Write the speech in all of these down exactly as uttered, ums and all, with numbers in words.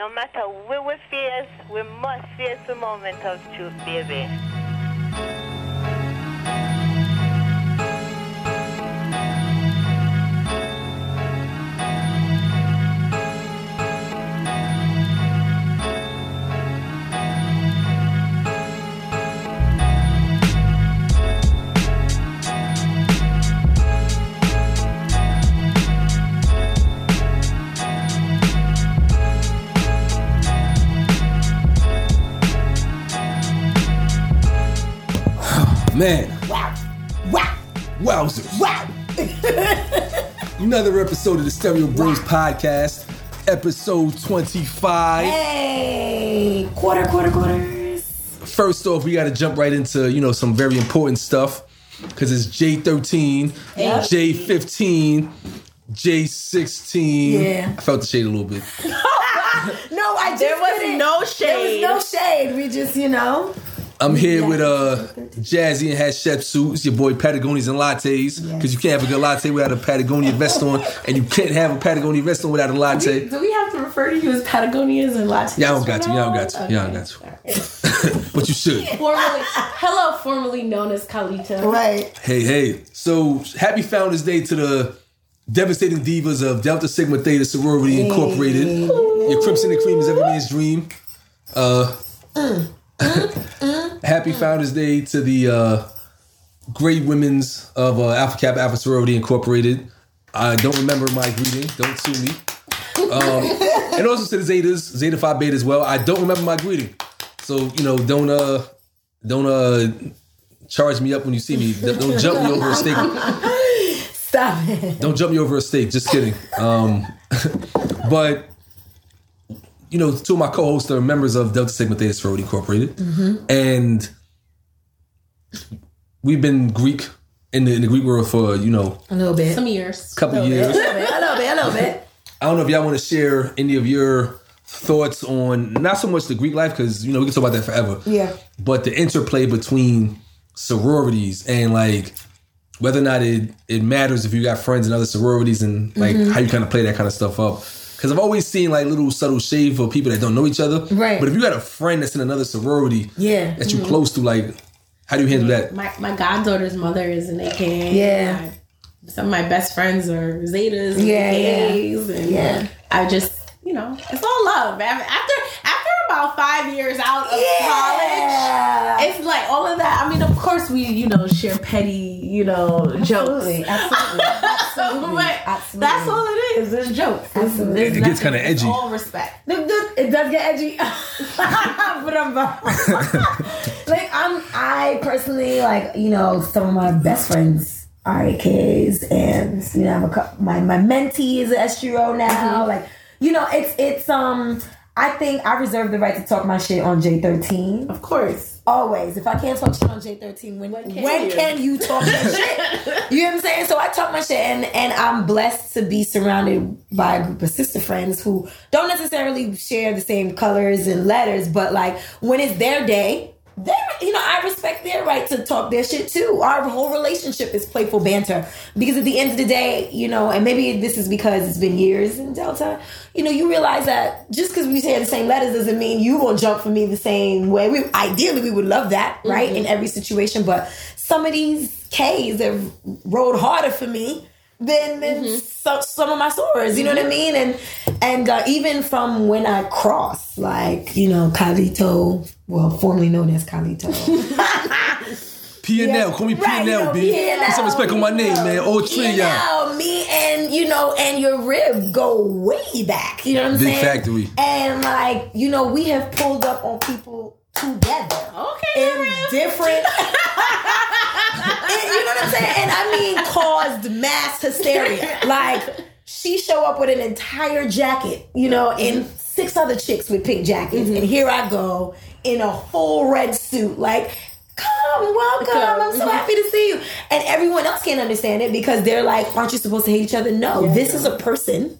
No matter where we face, we must face the moment of truth, baby. Man, wow, wow, wowzers, wow. Another episode of the Stereo Bros wow. Podcast, episode twenty-five. Hey, quarter, quarter, quarters. First off, we got to jump right into, you know, some very important stuff, because it's J thirteen, yep. J fifteen, J sixteen. Yeah. I felt the shade a little bit. No, I just There was couldn't. no shade. There was no shade. We just, you know. I'm here yeah. with uh, Jazzy and Hat Chef Sue. It's your boy Patagonias and Lattes. Because yes. you can't have a good latte without a Patagonia vest on. And you can't have a Patagonia vest on without a latte. Do, do we have to refer to you as Patagonias and Lattes? Y'all don't got to. Y'all don't got to. Okay. Y'all don't got to. Right. But you should. Formerly, hello, formerly known as Kalita. Right. Hey, hey. So, happy Founders Day to the devastating divas of Delta Sigma Theta Sorority hey. Incorporated. Ooh. Your Crimson and Cream is every man's dream. Uh... Mm. Happy Founders Day to the uh, great women's of uh, Alpha Kappa Alpha Sorority Incorporated. I don't remember my greeting. Don't sue me. Um, and also to the Zetas, Zeta Phi Beta as well. I don't remember my greeting, so you know, don't uh, don't uh, charge me up when you see me. Don't jump me over a stake. Stop it. Don't jump me over a stake. Just kidding. Um, but. You know, two of my co-hosts are members of Delta Sigma Theta Sorority Incorporated. Mm-hmm. And we've been Greek in the, in the Greek world for, you know... A little bit. Some years. Couple a years. Bit. A little bit, a little bit, a little bit. I don't know if y'all want to share any of your thoughts on, not so much the Greek life, because, you know, we can talk about that forever. Yeah. But the interplay between sororities and, like, whether or not it, it matters if you got friends in other sororities and, like, mm-hmm. how you kind of play that kind of stuff up. Because I've always seen like little subtle shade for people that don't know each other. Right. But if you got a friend that's in another sorority yeah. that you're mm-hmm. close to, like, how do you handle that? My my goddaughter's mother is an A K A. Yeah. I, some of my best friends are Zetas and yeah, A K As. Yeah. And yeah. I just, you know, it's all love. After after about five years out of yeah. college, it's like all of that. I mean, of course we, you know, share petty, you know, absolutely. jokes. Absolutely. Absolutely. Absolutely. That's all it is. It's just jokes. It gets kind of edgy. All respect. It does get edgy. But I'm like I'm. I personally like you know some of my best friends are A Ks, and you know I have a, my my mentee is an S G O now. Mm-hmm. Like you know it's it's um. I think I reserve the right to talk my shit on J thirteen. Of course. Always. If I can't talk shit on J thirteen, when, when, can, when you? can you talk that shit? You know what I'm saying? So I talk my shit, and, and I'm blessed to be surrounded by a group of sister friends who don't necessarily share the same colors and letters, but like when it's their day, they, you know, I respect their right to talk their shit too. Our whole relationship is playful banter because at the end of the day, you know, and maybe this is because it's been years in Delta, you know, you realize that just because we share the same letters doesn't mean you won't jump for me the same way. We ideally we would love that, right, mm-hmm. in every situation, but some of these K's have rode harder for me than, than mm-hmm. so, some of my sorors, you know mm-hmm. what I mean? And and uh, even from when I cross, like, you know, Carlito, well, formerly known as Carlito. P and L, yeah. call me right, P and L, you know, B. P and L, put some respect on my name, man. Oh, three, y'all. Me and, you know, and your rib go way back, you know what I'm Big saying? Big factory. And, like, you know, we have pulled up on people together. Okay, in different... You know what I'm saying? And I mean caused mass hysteria. Like, she show up with an entire jacket, you know, and six other chicks with pink jackets. Mm-hmm. And here I go in a full red suit. Like, come, welcome. I'm so happy to see you. And everyone else can't understand it because they're like, aren't you supposed to hate each other? No, yeah, this yeah. is a person,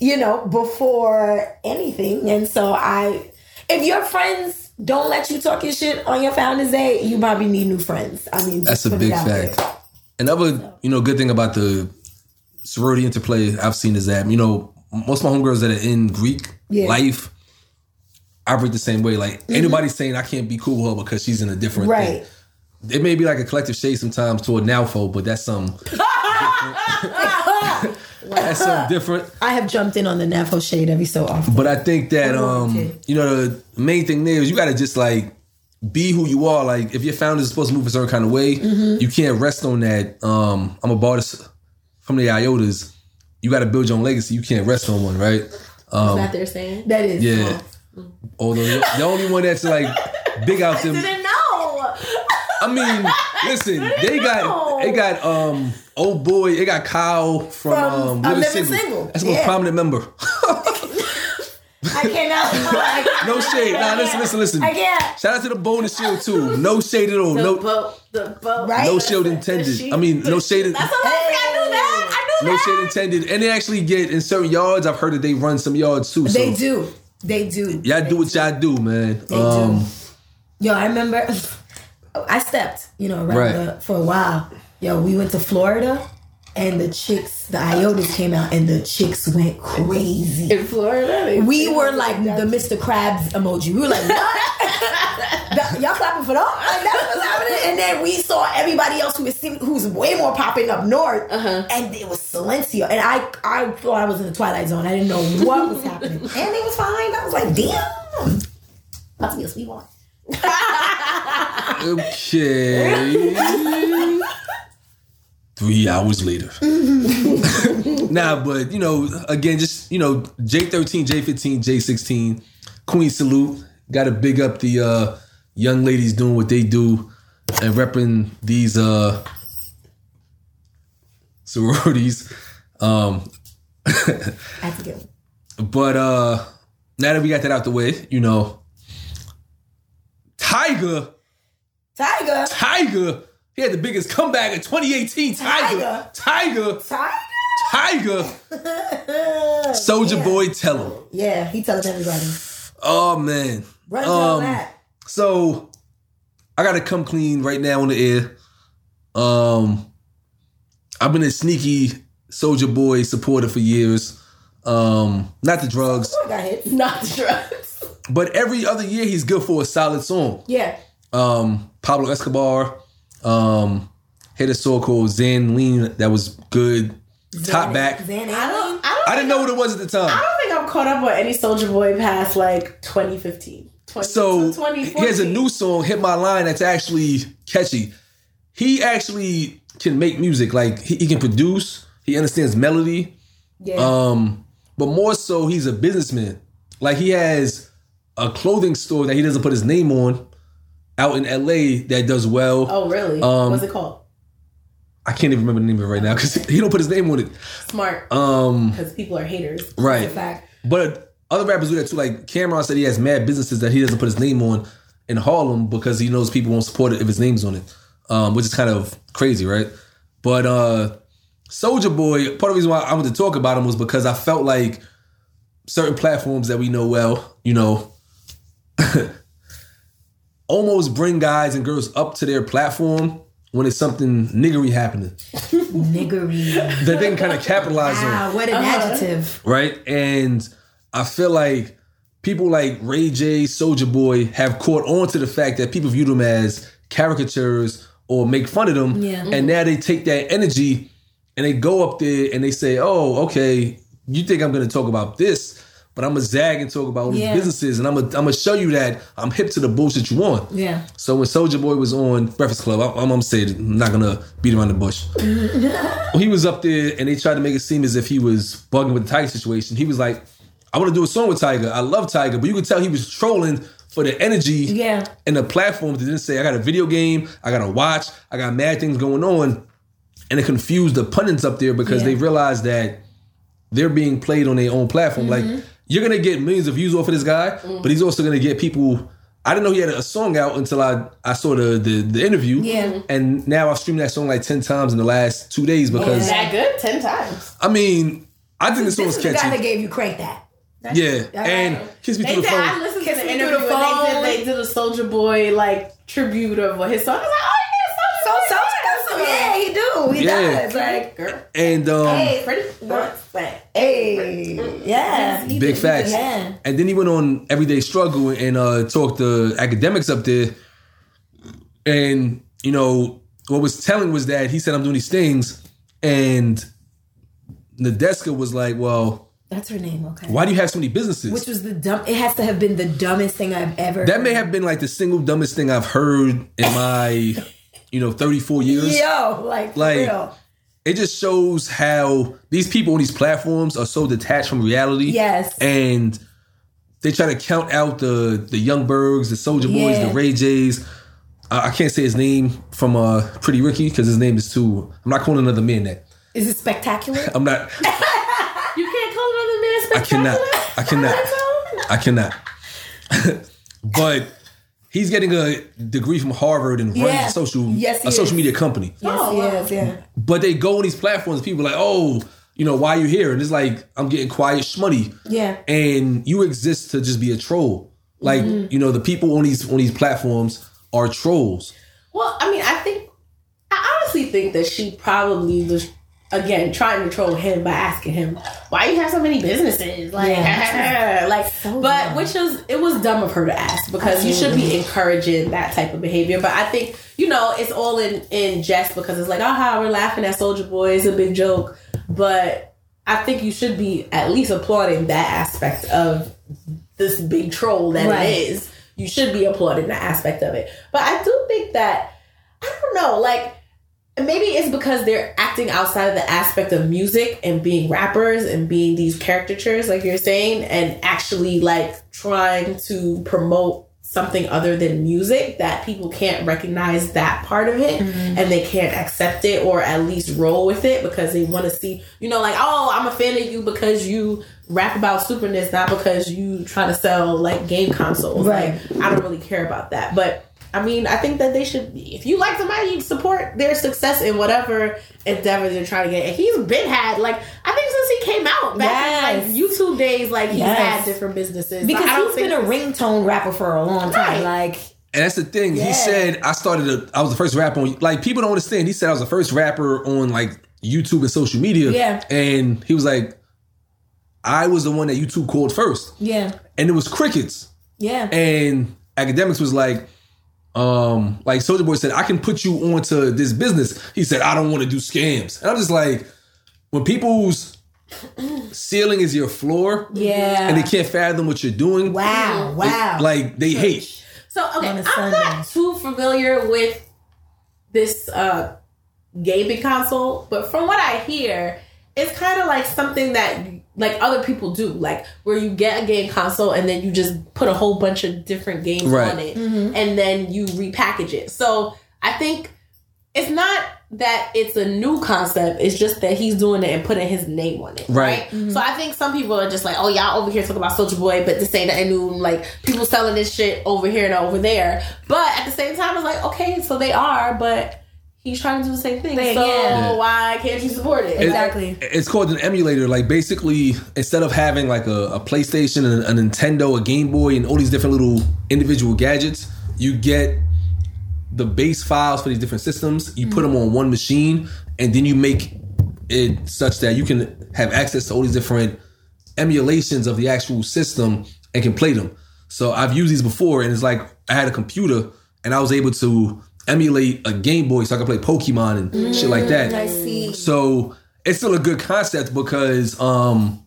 you know, before anything. And so I, if your friends... don't let you talk your shit on your Founders Day. You probably need new friends. I mean, that's a big fact. There. Another, you know, good thing about the sorority interplay I've seen is that, you know, most of my homegirls that are in Greek yeah. life, I break the same way. Like, mm-hmm. anybody saying I can't be cool with her because she's in a different right. thing. It may be like a collective shade sometimes toward nowphobe, but that's something different. That's something different. I have jumped in on the nowphobe shade every so often. But I think that, um, you know, the main thing there is you got to just, like, be who you are. Like, if your founders are supposed to move a certain kind of way, mm-hmm. you can't rest on that. Um, I'm a artist from the Iotas. You got to build your own legacy. You can't rest on one, right? Um, is that they're saying? That is. Yeah. Mm. Although the only one that's, like, big out there. I mean, listen, they know. got they got um old boy, they got Kyle from, from um, Living Single. Single. That's the yeah. most prominent member. I cannot. I can't. No shade. Nah, listen, listen, listen. I can't. Shout out to the bow and the shield too. No shade at all. The no boat, the boat. Right? No shield intended. She, I mean, no shade. That's all I said. I knew that. I knew no that. No shade intended. And they actually get in certain yards. I've heard that they run some yards too. So they do. They do. Y'all they do what do. y'all do, man. They um, do. Yo, I remember. I stepped, you know, around right. the, for a while. Yo, we went to Florida, and the chicks, the Iotas came out, and the chicks went crazy. In Florida? We were like the Mister Krabs emoji. We were like, what? Y'all clapping for that? Like, that was happening. And then we saw everybody else who was seem, who's way more popping up north, uh-huh. and it was silencio. And I, I thought I was in the Twilight Zone. I didn't know what was happening. And it was fine. I was like, damn. About to be a sweet one. Okay. Three hours later. Nah, but, you know, again, just, you know, J thirteen, J fifteen, J sixteen, Queen Salute. Got to big up the uh, young ladies doing what they do and repping these uh, sororities. Um, I have to go. But uh, now that we got that out the way, you know, Tiger. Tiger. Tiger. He had the biggest comeback in twenty eighteen. Tiger. Tiger. Tiger. Tiger. Soulja yeah. Boy, tell him. Yeah, he tells everybody. Oh, man. Run um, that. So, I got to come clean right now on the air. Um, I've been a sneaky Soulja Boy supporter for years. Um, not the drugs. Oh, I got hit. Not the drugs. But every other year, he's good for a solid song. Yeah. Um, Pablo Escobar, um, hit a song called Xanline that was good. Xan- Top back. Xan- I, don't, I, don't I didn't know I'm, what it was at the time. I don't think I'm caught up on any Soulja Boy past like twenty fifteen. So he has a new song, Hit My Line, that's actually catchy. He actually can make music. Like, he, he can produce. He understands melody. Yeah. Um, but more so, he's a businessman. Like, he has a clothing store that he doesn't put his name on out in L A that does well. Oh, really? Um, What's it called? I can't even remember the name of it right now because he don't put his name on it. Smart. Um, because people are haters. Right. Fact. But other rappers do that too. Like Cam'ron said he has mad businesses that he doesn't put his name on in Harlem because he knows people won't support it if his name's on it, um, which is kind of crazy, right? But uh, Soulja Boy, part of the reason why I wanted to talk about him was because I felt like certain platforms that we know well, you know, almost bring guys and girls up to their platform when it's something niggery happening. Niggery. That they can kind of capitalize wow, on. Wow, what an uh-huh. adjective. Right? And I feel like people like Ray J, Soulja Boy have caught on to the fact that people view them as caricatures or make fun of them. Yeah. And now they take that energy and they go up there and they say, oh, okay, you think I'm going to talk about this? But I'm going to zag and talk about all these yeah. businesses. And I'm going I'm to show you that I'm hip to the bullshit you want. Yeah. So when Soulja Boy was on Breakfast Club, I, I'm going to say it, I'm not going to beat around the bush. He was up there and they tried to make it seem as if he was bugging with the Tiger situation. He was like, I want to do a song with Tiger. I love Tiger. But you could tell he was trolling for the energy yeah. and the platform that didn't say, I got a video game, I got a watch, I got mad things going on. And it confused the pundits up there because yeah. they realized that they're being played on their own platform. Mm-hmm. Like, you're going to get millions of views off of this guy, mm-hmm. but he's also going to get people. I didn't know he had a song out until I, I saw the, the, the interview. Yeah. And now I've streamed that song like ten times in the last two days because. Is that good? ten times. I mean, I think this, the song was catchy. This is the guy that gave you Crank That. That's yeah. Right. And Kiss Me they Through the Phone. I listened Kiss to the interview the and they did, they did a Soulja Boy like tribute of his song. I was like, oh, yeah, Soulja Boy. So, so, so, so, yeah. he do. He yeah. does. Like, girl. And, um... hey, pretty. What's that? Hey. Yeah. He big did, facts. Yeah. And then he went on Everyday Struggle and uh, talked to academics up there. And, you know, what was telling was that he said, I'm doing these things. And Nadeska was like, well... That's her name, okay. Why do you have so many businesses? Which was the dumb... It has to have been the dumbest thing I've ever... That heard. May have been, like, the single dumbest thing I've heard in my... You know, thirty-four years. Yo, like, like real. It just shows how these people on these platforms are so detached from reality. Yes. And they try to count out the the Young Bergs, the Soulja Boys, yeah. the Ray J's. Uh, I can't say his name from uh, Pretty Ricky because his name is too... I'm not calling another man that. Is it spectacular? I'm not... You can't call another man spectacular? I cannot. I cannot. I cannot. But... He's getting a degree from Harvard and yeah. runs a social yes, a is. social media company. Yes, oh, wow. is, yeah. But they go on these platforms. People are like, oh, you know, why are you here? And it's like, I'm getting quiet schmutty. Yeah. And you exist to just be a troll. Like, mm-hmm. you know, the people on these on these platforms are trolls. Well, I mean, I think I honestly think that she probably was, again, trying to troll him by asking him, why you have so many businesses? Like, yeah. like so but dumb. which was, it was dumb of her to ask because you should be encouraging that type of behavior. But I think, you know, it's all in, in jest because it's like, oh, how we're laughing at Soulja Boy. It's a big joke. But I think you should be at least applauding that aspect of this big troll that right. it is. You should be applauding that aspect of it. But I do think that, I don't know, like, maybe it's because they're acting outside of the aspect of music and being rappers and being these caricatures, like you're saying, and actually like trying to promote something other than music that people can't recognize that part of it mm-hmm. and they can't accept it or at least roll with it because they want to see, you know, like, oh, I'm a fan of you because you rap about superness, not because you try to sell like game consoles. Right. Like, I don't really care about that. But I mean, I think that they should, if you like somebody, you support their success in whatever endeavor they're trying to get. And he's been had, like, I think since he came out back yes. in like YouTube days, like, he's yes. had different businesses. Because like, he's been a ringtone rapper for a long time. Right. Like, and that's the thing. Yeah. He said, I started, a, I was the first rapper on, like, people don't understand. He said, I was the first rapper on, like, YouTube and social media. Yeah. And he was like, I was the one that YouTube called first. Yeah. And it was crickets. Yeah. And academics was like, Um, like Soulja Boy said, I can put you onto this business. He said, I don't want to do scams. And I'm just like, when people's ceiling is your floor, yeah, and they can't fathom what you're doing, wow, they, wow, like they hate. So okay, I'm Sunday. Not too familiar with this uh, gaming console, but from what I hear, it's kind of like something that like other people do, like where you get a game console and then you just put a whole bunch of different games right. on it mm-hmm. and then you repackage it. So I think it's not that it's a new concept. It's just that he's doing it and putting his name on it. Right. right? Mm-hmm. So I think some people are just like, oh, y'all over here talking about Soulja Boy, but this ain't nothing new. Like people selling this shit over here and over there. But at the same time, it's like, okay, so they are, but he's trying to do the same thing. Thing so yeah. why can't you support it? Exactly. It's called an emulator. Like basically, instead of having like a, a PlayStation, a, a Nintendo, a Game Boy, and all these different little individual gadgets, you get the base files for these different systems. You mm-hmm. put them on one machine, and then you make it such that you can have access to all these different emulations of the actual system and can play them. So I've used these before, and it's like I had a computer, and I was able to emulate a Game Boy so I can play Pokemon and mm, shit like that. I see. So it's still a good concept because um,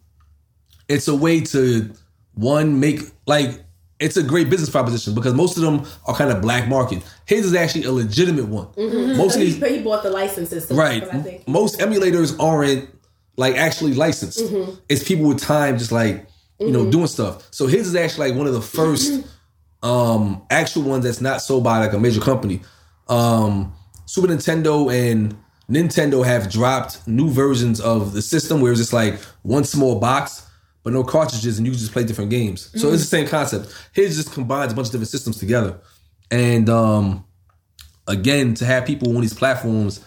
it's a way to, one, make, like, it's a great business proposition because most of them are kind of black market. His is actually a legitimate one. Mm-hmm. Most so he, he bought the licenses. Right. I think. Most emulators aren't, like, actually licensed. Mm-hmm. It's people with time just, like, you mm-hmm. know, doing stuff. So his is actually, like, one of the first mm-hmm. um, actual ones that's not sold by, like, a major company. Um, Super Nintendo and Nintendo have dropped new versions of the system where it's just like one small box, but no cartridges, and you can just play different games. Mm-hmm. So it's the same concept. His just combines a bunch of different systems together. And um, again, to have people on these platforms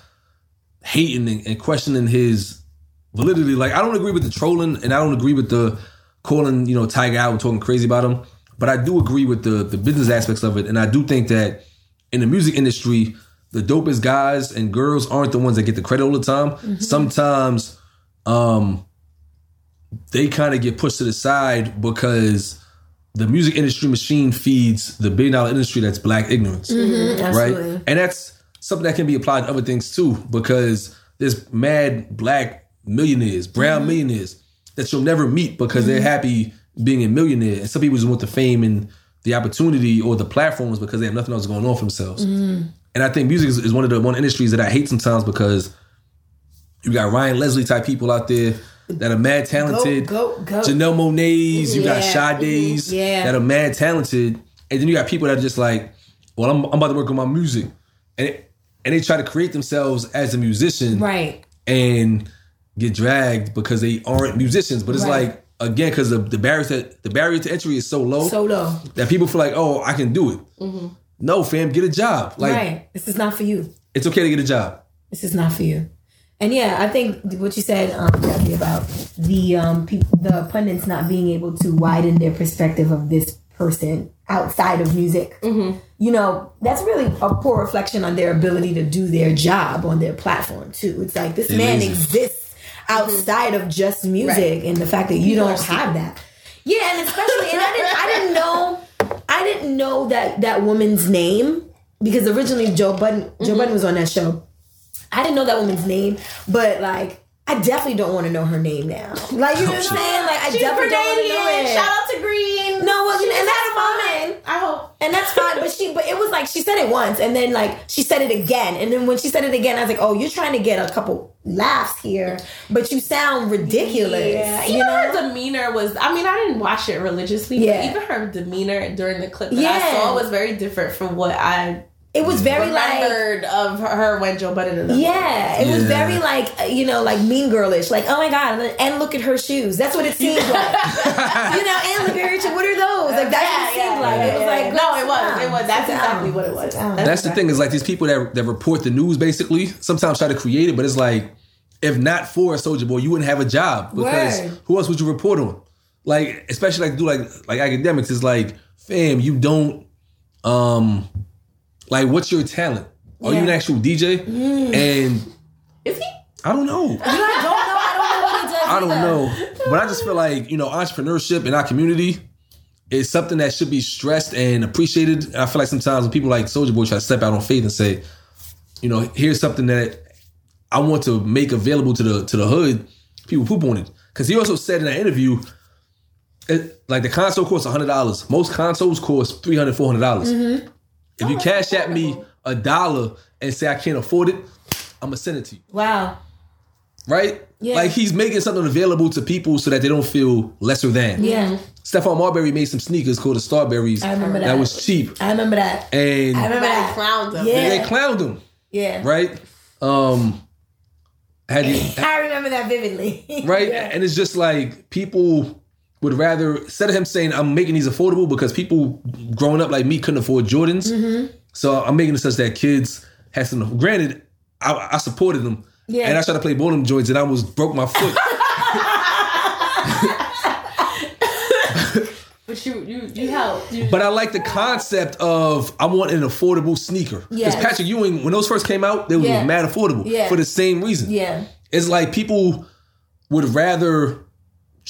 hating and questioning his validity. Like, I don't agree with the trolling, and I don't agree with the calling, you know, Tiger out and talking crazy about him. But I do agree with the the business aspects of it, and I do think that in the music industry, the dopest guys and girls aren't the ones that get the credit all the time. Mm-hmm. Sometimes um, they kind of get pushed to the side because the music industry machine feeds the billion dollar industry that's black ignorance. Mm-hmm, absolutely. Right? And that's something that can be applied to other things too, because there's mad black millionaires, brown mm-hmm. millionaires that you'll never meet because mm-hmm. they're happy being a millionaire. And some people just want the fame and the opportunity or the platforms because they have nothing else going on for themselves. Mm-hmm. And I think music is, is one of the one industries that I hate sometimes because you got Ryan Leslie type people out there that are mad talented. Go, go, go. Janelle Monáe's, you yeah. got Sade's yeah. that are mad talented. And then you got people that are just like, well, I'm, I'm about to work on my music. And it, and they try to create themselves as a musician. Right. And get dragged because they aren't musicians. But it's right. like, again, because the, the, barrier to, the barrier to entry is so low. So low. That people feel like, oh, I can do it. Mm-hmm. No, fam, get a job. Like, right. This is not for you. It's okay to get a job. This is not for you. And yeah, I think what you said, um, Kathy, about the um, pe- the pundits not being able to widen their perspective of this person outside of music. Mm-hmm. You know, that's really a poor reflection on their ability to do their job on their platform, too. It's like this it man is. exists outside mm-hmm. of just music right. and the fact that you, you don't, don't have that. Yeah, and especially, and I didn't, I didn't know... I didn't know that that woman's name because originally Joe Budden mm-hmm. Joe Budden was on that show. I didn't know that woman's name, but like I definitely don't want to know her name now. Like you know what I'm saying? Like I She's definitely don't want to know it. Shout out to Green. No, well, and that's fine. I hope, and that's fine. But she, but it was like she said it once, and then like she said it again, and then when she said it again, I was like, oh, you're trying to get a couple laughs here, but you sound ridiculous. Yeah. Even you know? Her demeanor was, I mean, I didn't watch it religiously, yeah. but even her demeanor during the clip that yeah. I saw was very different from what I It was very like... of her when Joe Budden... Yeah, it yeah. was very like, you know, like mean girlish. Like, oh my God, and look at her shoes. That's what it seemed like. You know, and look at her shoes. What are those? Like, that's yeah, what it yeah, seemed yeah, like. Yeah, it was yeah, like... Yeah. No, it was. It was. That's exactly what it was. That's, that's the thing is like these people that, that report the news basically sometimes try to create it, but it's like, if not for Soulja Boy, you wouldn't have a job because Word. who else would you report on? Like, especially like do like, like academics is like, fam, you don't... um. Like, what's your talent? Are yeah. you an actual D J? Mm. And is he? I don't know. You know, I don't know. I don't know what he does. I don't know. But I just feel like, you know, entrepreneurship in our community is something that should be stressed and appreciated. And I feel like sometimes when people like Soulja Boy try to step out on faith and say, you know, here's something that I want to make available to the to the hood, people poop on it. Because he also said in an interview, it, like the console costs one hundred dollars. Most consoles cost three hundred dollars, four hundred dollars. Mm-hmm. If you cash at me a dollar and say I can't afford it, I'm going to send it to you. Wow. Right? Yeah. Like he's making something available to people so that they don't feel lesser than. Yeah. Stephon Marbury made some sneakers called the Starberries. I remember that. That was cheap. I remember that. And I remember they clowned him. Yeah. They clowned him. Yeah. Right? Um, had you, I remember that vividly. Right? Yeah. And it's just like people... would rather, instead of him saying, I'm making these affordable because people growing up like me couldn't afford Jordans. Mm-hmm. So I'm making it such that kids had some, granted, I, I supported them. Yeah. And I tried to play ball them joints and I almost broke my foot. But you, you, you helped. You, but I like the concept of, I want an affordable sneaker. Because yes. Patrick Ewing, when those first came out, they were yeah. mad affordable yeah. for the same reason. Yeah. It's like people would rather...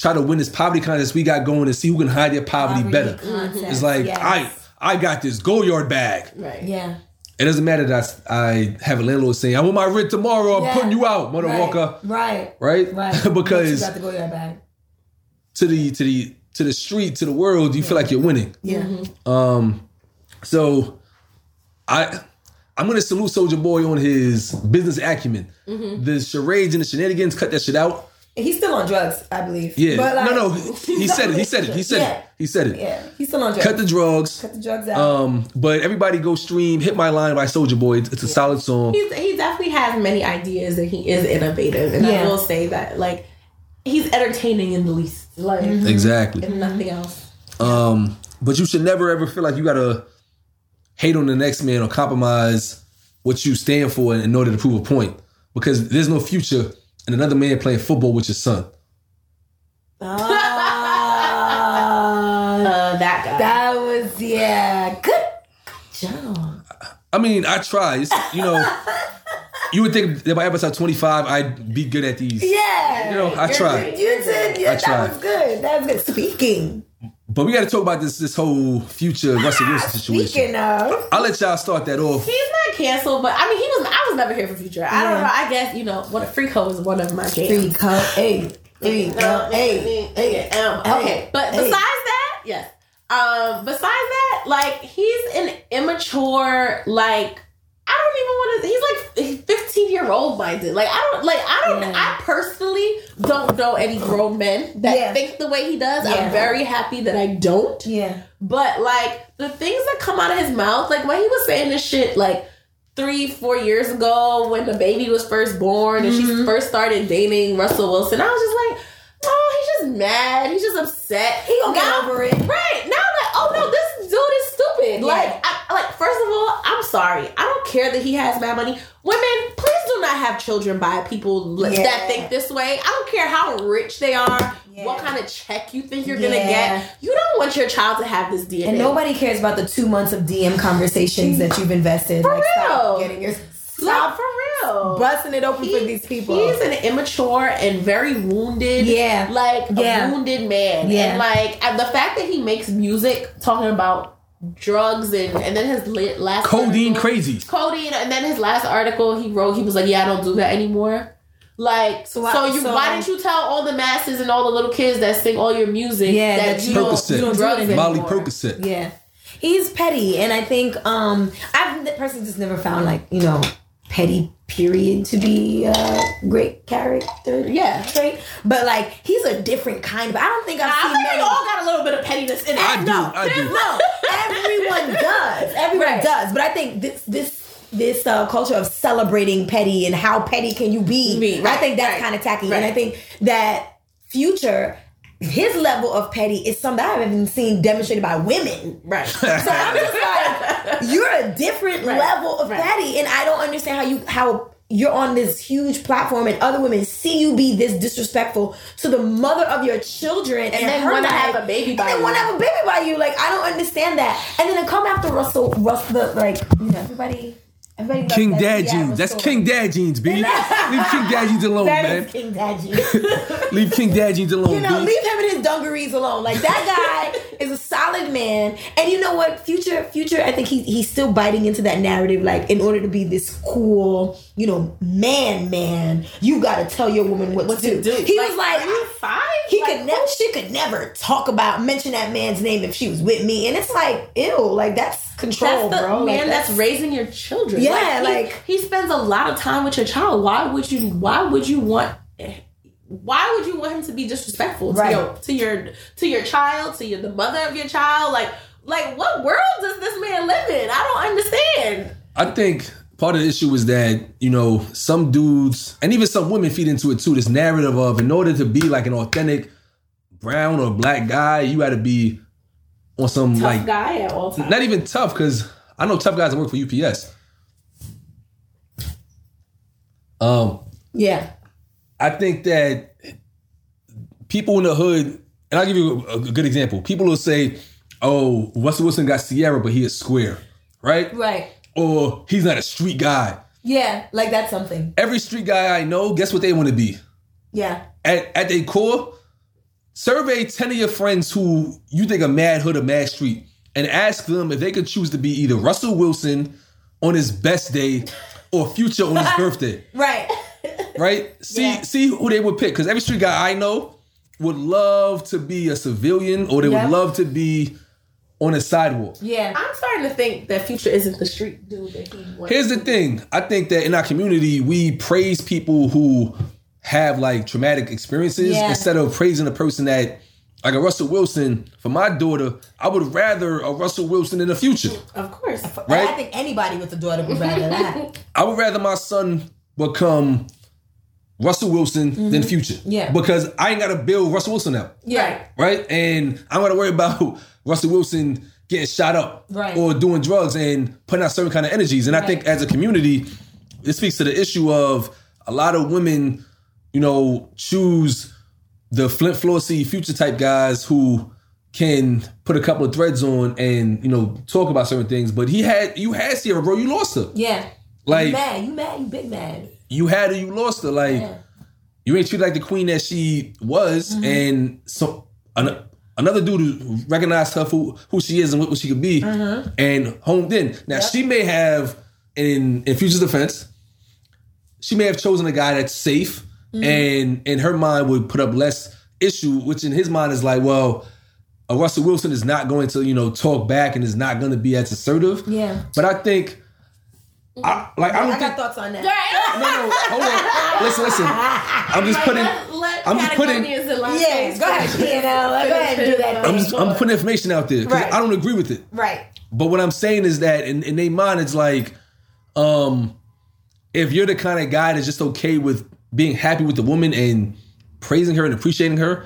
try to win this poverty contest we got going and see who can hide their poverty, poverty better. Concept. It's like, yes. I I got this Goyard bag. Right. Yeah. It doesn't matter that I, I have a landlord saying, I want my rent tomorrow. I'm yeah. putting you out, mother right. walker. Right. Right? Right. Because you got the Goyard bag. To the to the to the street, to the world, you yeah. feel like you're winning. Yeah. Mm-hmm. Um so I I'm gonna salute Soulja Boy on his business acumen. Mm-hmm. The charades and the shenanigans, cut that shit out. He's still on drugs, I believe. Yeah. But like, no, no. He said it. He said it. He said yeah. it. He said it. Yeah. He's still on drugs. Cut the drugs. Cut the drugs out. Um, but everybody go stream Hit My Line by Soulja Boy. It's, it's a yeah. solid song. He's, he definitely has many ideas and he is innovative. And yeah. I will say that, like, he's entertaining in the least. Like, mm-hmm. Exactly. If nothing else. Um, but you should never ever feel like you got to hate on the next man or compromise what you stand for in, in order to prove a point. Because there's no future... and another man playing football with your son. Oh, uh, that guy. That was, yeah. Good, good job. I mean, I try. It's, you know, you would think that by episode twenty-five, I'd be good at these. Yeah. You know, I you're, try. You did. Yeah, I that tried. was good. That was good. Speaking. But we got to talk about this this whole future Russell Wilson situation. Speaking of. I'll let y'all start that off. He's not canceled, but I mean, he was. I was never here for Future. I don't yeah. know. I guess, you know, what Freak Ho is one of my jams. Freak Ho. Hey. Hey. Hey. Hey. Okay. But besides that, yes. Um, besides that, like, he's an immature, like, I don't even want to, he's like fifteen year old minded. Like, I don't, like, I don't, yeah. I personally don't know any grown men that yeah. think the way he does. Yeah. I'm very happy that I don't. Yeah. But, like, the things that come out of his mouth, like, when he was saying this shit, like, three, four years ago when the baby was first born and mm-hmm. she first started dating Russell Wilson, I was just like, oh, he's just mad. He's just upset. He gonna now, get over it. Right. Now I'm like, oh no, this dude is stupid. Yeah. Like, I, like, first of all, I'm sorry. I don't care that he has mad money. Women, please do not have children by people yeah. that think this way. I don't care how rich they are, yeah. what kind of check you think you're yeah. gonna get. You don't want your child to have this D M. And nobody cares about the two months of D M conversations that you've invested. For like, real. Stop getting your... Stop, like, for real. Busting it open he, for these people. He's an immature and very wounded. Yeah. Like yeah. a wounded man. Yeah. And like and the fact that he makes music talking about drugs and, and then his last Codeine article, crazy. Codeine and then his last article he wrote, he was like, yeah, I don't do that anymore. Like, so, I, so you so, why didn't you tell all the masses and all the little kids that sing all your music yeah, that, that you, don't, you don't do drugs anymore? Molly Percocet. Yeah. He's petty, and I think um I've personally just never found, like, you know, petty period to be a uh, great character yeah trait, but like he's a different kind of I don't think I've nah, seen I think we all got a little bit of pettiness in it. I no, do I do no everyone does everyone right. does but I think this this this uh, culture of celebrating petty and how petty can you be Me, right, I think that's right, kind of tacky right. and I think that Future, his level of petty is something I haven't seen demonstrated by women. Right. So I'm just like, you're a different right. level of right. petty, and I don't understand how you how you're on this huge platform and other women see you be this disrespectful to the mother of your children, and, and then want to have a baby by you. And then want to have a baby by you. Like, I don't understand that. And then to come after Russell, Russell, like, you know, everybody. King Dad jeans. That's King Dad jeans, B. Leave King Dad jeans alone, that man. Is King Dad jeans. Leave King Dad jeans alone, You know, B. Leave him and his dungarees alone. Like, that guy is a solid man. And you know what? Future, Future, I think he he's still biting into that narrative. Like, in order to be this cool, you know, man, man, you got to tell your woman what, what to do. do. He like, was like, I'm fine. He like, could never, she could never talk about, mention that man's name if she was with me. And it's like, ew, like, that's control, that's the bro. man like, that's, that's raising your children. Yeah. Yeah, like, like he, he spends a lot of time with your child. Why would you? Why would you want? Why would you want him to be disrespectful right. to your to your to your child, to your, the mother of your child? Like, like what world does this man live in? I don't understand. I think part of the issue is that, you know, some dudes and even some women feed into it too. This narrative of, in order to be like an authentic brown or black guy, you got to be on some tough like guy at all times. Not even tough, because I know tough guys that work for U P S. Um, yeah, I think that people in the hood, and I'll give you a, a good example. People will say, "Oh, Russell Wilson got Sierra, but he is square, right? Right? Or he's not a street guy." Yeah, like that's something. Every street guy I know, guess what they want to be? Yeah. At at their core, survey ten of your friends who you think are mad hood or mad street, and ask them if they could choose to be either Russell Wilson on his best day. Or Future on his birthday. Right. Right? See yeah. see who they would pick. Because every street guy I know would love to be a civilian, or they yep. would love to be on a sidewalk. Yeah. I'm starting to think that Future isn't the street dude that he wants. Here's the thing. I think that in our community, we praise people who have, like, traumatic experiences yeah. instead of praising a person that, like a Russell Wilson, for my daughter, I would rather a Russell Wilson in the future. Of course. Right? I think anybody with a daughter would rather that. I would rather my son become Russell Wilson mm-hmm. than Future. Yeah. Because I ain't got to build Russell Wilson up. Yeah. Right? And I'm going to worry about Russell Wilson getting shot up. Right. Or doing drugs and putting out certain kind of energies. And right. I think as a community, it speaks to the issue of a lot of women, you know, choose... the Flint Flossie Future type guys who can put a couple of threads on and, you know, talk about certain things. But he had, you had Sierra, bro. You lost her. Yeah. Like, you mad. You mad. You big mad. You had her. You lost her. Like, yeah. You ain't treated like the queen that she was. Mm-hmm. And so an, another dude who recognized her for who, who she is and what, what she could be, mm-hmm. and homed in. Now, yep. she may have, in, in Future's defense, she may have chosen a guy that's safe, mm-hmm. and in her mind would put up less issue, which in his mind is like, well, uh, Russell Wilson is not going to, you know, talk back and is not going to be as assertive. Yeah. But I think... I, like, yeah, I, don't I got think, thoughts on that. No, no, hold on. Listen, listen. I'm just like, putting. Let, let I'm just putting. Yeah, go ahead, you know, go ahead and do that. I'm, just, I'm putting information out there. Right. I don't agree with it. Right. But what I'm saying is that in, in their mind, it's like, um, if you're the kind of guy that's just okay with being happy with the woman and praising her and appreciating her,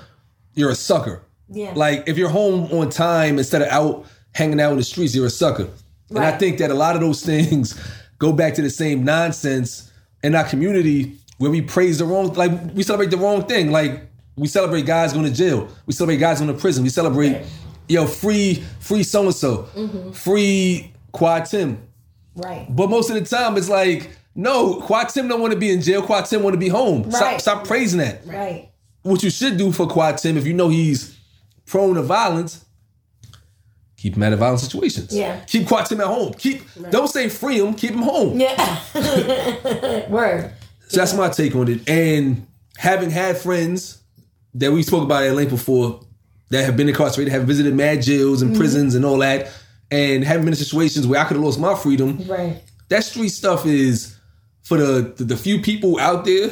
you're a sucker. Yeah. Like if you're home on time instead of out hanging out in the streets, you're a sucker. Right. And I think that a lot of those things go back to the same nonsense in our community where we praise the wrong, like we celebrate the wrong thing. Like we celebrate guys going to jail. We celebrate guys going to prison. We celebrate, right. yo, know, free, free so-and-so, mm-hmm. free Quad Tim. Right. But most of the time it's like, no, Quad Tim don't want to be in jail. Quad Tim want to be home. Right. Stop, stop praising that. Right. What you should do for Quad Tim, if you know he's prone to violence, keep him out of violent situations. Yeah. Keep Quad Tim at home. Keep right. Don't say free him. Keep him home. Yeah. Word. So yeah. That's my take on it. And having had friends that we spoke about at length before that have been incarcerated, have visited mad jails and mm-hmm. prisons and all that, and having been in situations where I could have lost my freedom. Right. That street stuff is for the the, the few people out there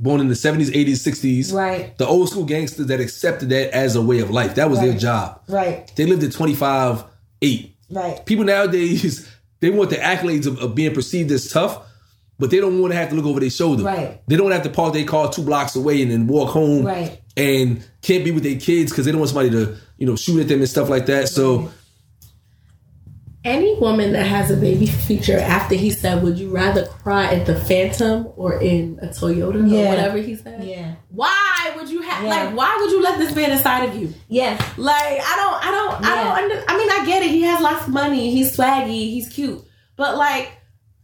born in the seventies, eighties, sixties. Right. The old school gangsters that accepted that as a way of life. That was right. their job. Right. They lived at twenty-five, eight. Right. People nowadays, they want the accolades of, of being perceived as tough, but they don't want to have to look over their shoulder. Right. They don't have to park their car two blocks away and then walk home. Right. And can't be with their kids because they don't want somebody to, you know, shoot at them and stuff like that. So... any woman that has a baby Future after he said, would you rather cry at the Phantom or in a Toyota yeah. or whatever he said? Yeah. Why would you have, yeah. like, why would you let this man inside of you? Yeah. Like, I don't, I don't, yeah. I don't, under, I mean, I get it. He has lots of money. He's swaggy. He's cute. But like,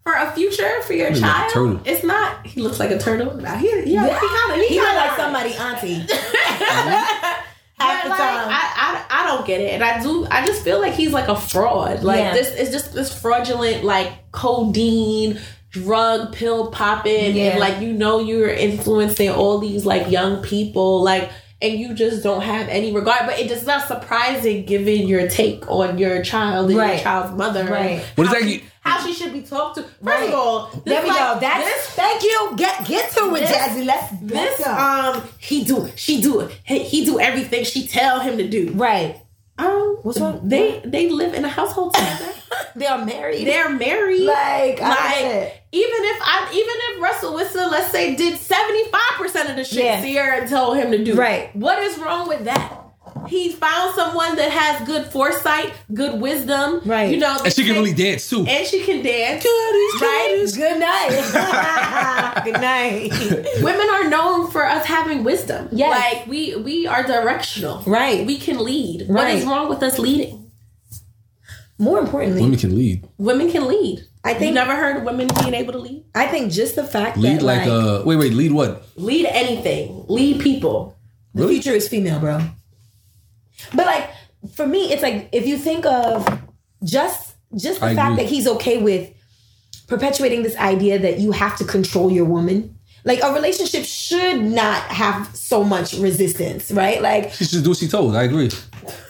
for a future, for your child, it's not, he looks like a turtle. Nah, he, he, yeah. he kind of, he, he kind of like somebody auntie. mm-hmm. Half but like I, I I don't get it, and I do I just feel like he's like a fraud. Like yeah. this is just this fraudulent like codeine drug pill popping, yeah. and like you know you're influencing all these like young people, like and you just don't have any regard. But it is not surprising given your take on your child and right. your child's mother. Right? What does that mean? How she should be talked to. First right. of all, there we like, go. That's this, thank you. Get get to it, Jazzy. Let's this. Go. Um, he do it. She do it. He, he do everything she tell him to do. Right. Um, what's wrong? They they live in a household together. They are married. They're married. Like, like even if I even if Russell Wilson, let's say, did seventy five percent of the shit yeah. Sierra told him to do. Right. What is wrong with that? He found someone that has good foresight, good wisdom. Right. You know, and she can really dance too. And she can dance. Goodies, right? Goodies. Good night. Good night. Women are known for us having wisdom. Yes. Like we we are directional. Right. We can lead. Right. What is wrong with us leading? More importantly, women can lead. Women can lead. I think you never heard of women being able to lead. I think just the fact lead that like, like uh wait, wait, lead what? Lead anything. Lead people. Really? The future is female, bro. But like for me, it's like if you think of just just the I fact agree. That he's okay with perpetuating this idea that you have to control your woman. Like a relationship should not have so much resistance, right? Like she should do what she told. I agree.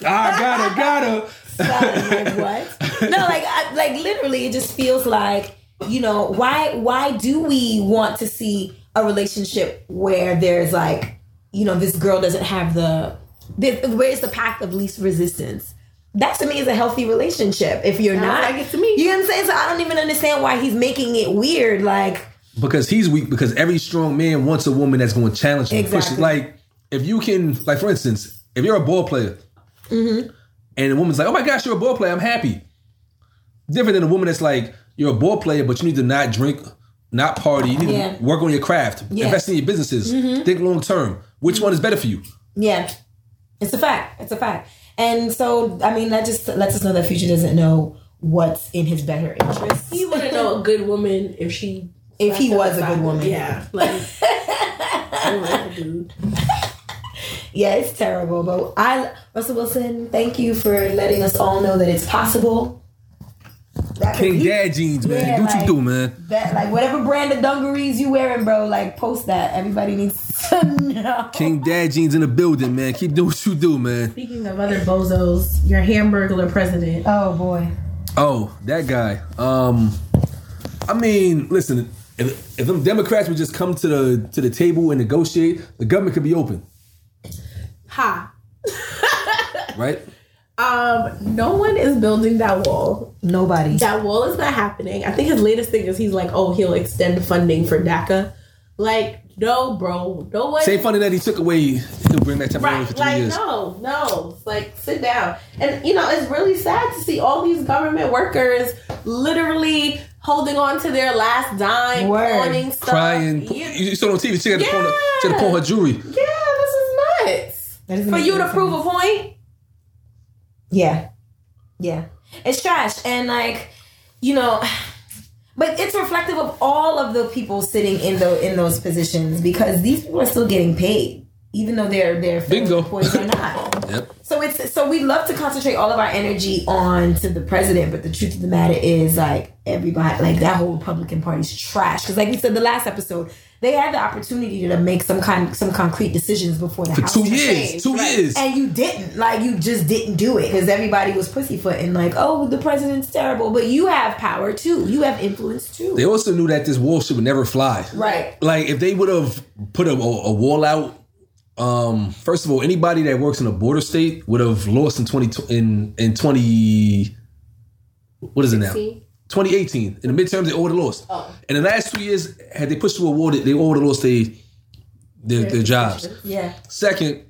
I gotta gotta. So, like, what? No, like I, like literally, it just feels like you know why why do we want to see a relationship where there's like you know this girl doesn't have the where's the path of least resistance? That to me is a healthy relationship. If you're not, I get to me. You know what I'm saying? So I don't even understand why he's making it weird. Like because he's weak. Because every strong man wants a woman that's going to challenge him. Exactly. Push. Like if you can, like for instance, if you're a ball player, mm-hmm. and a woman's like, "Oh my gosh, you're a ball player. I'm happy." Different than a woman that's like, "You're a ball player, but you need to not drink, not party. You need yeah. to work on your craft, yeah. invest in your businesses, mm-hmm. think long term. Which mm-hmm. one is better for you?" Yeah. It's a fact. It's a fact. And so, I mean, that just lets us know that Future doesn't know what's in his better interest. He wouldn't know a good woman if she... If he was a good woman. Yeah. Like, I like the dude. Yeah, it's terrible. But I, Russell Wilson, thank you for letting us all know that it's possible. That King Dad jeans, man. Yeah, do what like, you do, man. That, like, whatever brand of dungarees you wearing, bro, like, post that. Everybody needs to know. King Dad jeans in the building, man. Keep doing what you do, man. Speaking of other bozos, your Hamburglar president. Oh, boy. Oh, that guy. Um, I mean, listen, if, if them Democrats would just come to the to the table and negotiate, the government could be open. Ha. Right? Um, no one is building that wall. Nobody. That wall is not happening. I think his latest thing is he's like, oh, he'll extend funding for DACA. Like, no, bro. No one. Same funding that he took away. He'll bring that type right. of money for three like, years. Like, no, no. It's like, sit down. And, you know, it's really sad to see all these government workers literally holding on to their last dime. Word. Morning stuff. Crying. Yeah. You saw it on T V. She had to pawn yeah. her, her jewelry. Yeah, this is nuts. For you to prove a point. Yeah. Yeah. It's trash. And like, you know, but it's reflective of all of the people sitting in the in those positions, because these people are still getting paid, even though they're they're employees or not. Yep. So it's so we love to concentrate all of our energy on to the president, but the truth of the matter is like everybody like that whole Republican Party's trash. Because like we said the last episode, they had the opportunity to make some kind, some concrete decisions before the For House. For two years, changed, two right? years, and you didn't. Like you just didn't do it because everybody was pussyfooting. Like, oh, the president's terrible, but you have power too. You have influence too. They also knew that this wall shit would never fly. Right. Like if they would have put a, a wall out. Um, first of all, anybody that works in a border state would have lost in twenty in in twenty. What is it now? twenty eighteen. In the midterms, they all would have lost. Oh. In the last two years, had they pushed to a war, they all would have lost their, their, their jobs. Yeah. Second,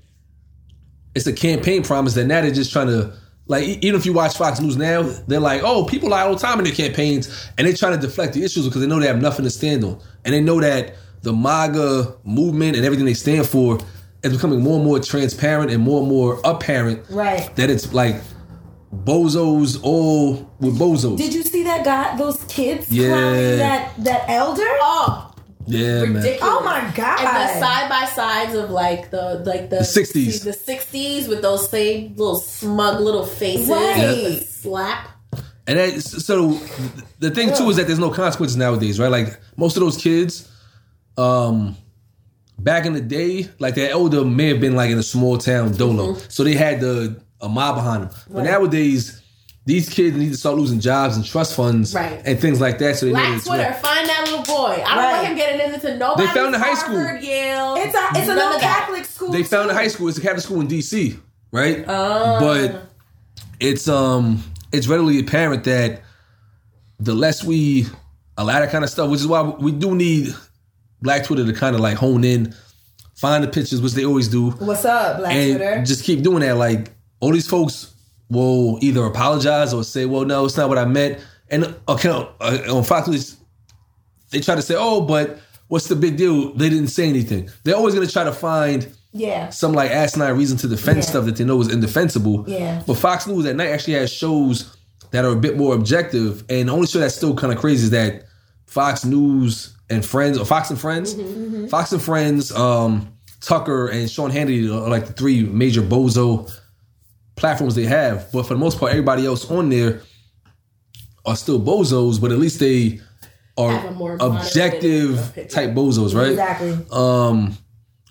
it's a campaign promise that now they're just trying to, like, even if you watch Fox News now, they're like, oh, people lie all the time in their campaigns, and they're trying to deflect the issues because they know they have nothing to stand on. And they know that the MAGA movement and everything they stand for is becoming more and more transparent and more and more apparent. Right. That it's like, bozos all with bozos. Did you see that guy? Those kids? Yeah. Climbing that that elder? Oh, yeah, ridiculous. Man. Oh my god! And the side by sides of like the like the sixties, the sixties with those same little smug little faces, right. Slap. And that, so the thing too is that there's no consequences nowadays, right? Like most of those kids, um, back in the day, like their elder may have been like in a small town dolo, mm-hmm. so they had the. A mob behind them. Right. But nowadays, these kids need to start losing jobs and trust funds right. and things like that. So they Black know Twitter, right. find that little boy. I don't right. want him getting into nobody. They found a high school. Yale. It's a it's another Catholic school. They too. Found a high school. It's a Catholic school in D C, right? Oh. But it's um it's readily apparent that the less we allow that kind of stuff, which is why we do need Black Twitter to kind of like hone in, find the pictures, which they always do. What's up, Black and Twitter? Just keep doing that, like. All these folks will either apologize or say, well, no, it's not what I meant. And okay, on Fox News, they try to say, oh, but what's the big deal? They didn't say anything. They're always going to try to find yeah. some like asinine reason to defend yeah. stuff that they know is indefensible. Yeah. But Fox News at night actually has shows that are a bit more objective. And the only show that's still kind of crazy is that Fox News and Friends, or Fox and Friends, mm-hmm, mm-hmm. Fox and Friends, um, Tucker and Sean Hannity are like the three major bozo platforms they have, but for the most part, everybody else on there are still bozos, but at least they are objective type bozos, right? Exactly. Um,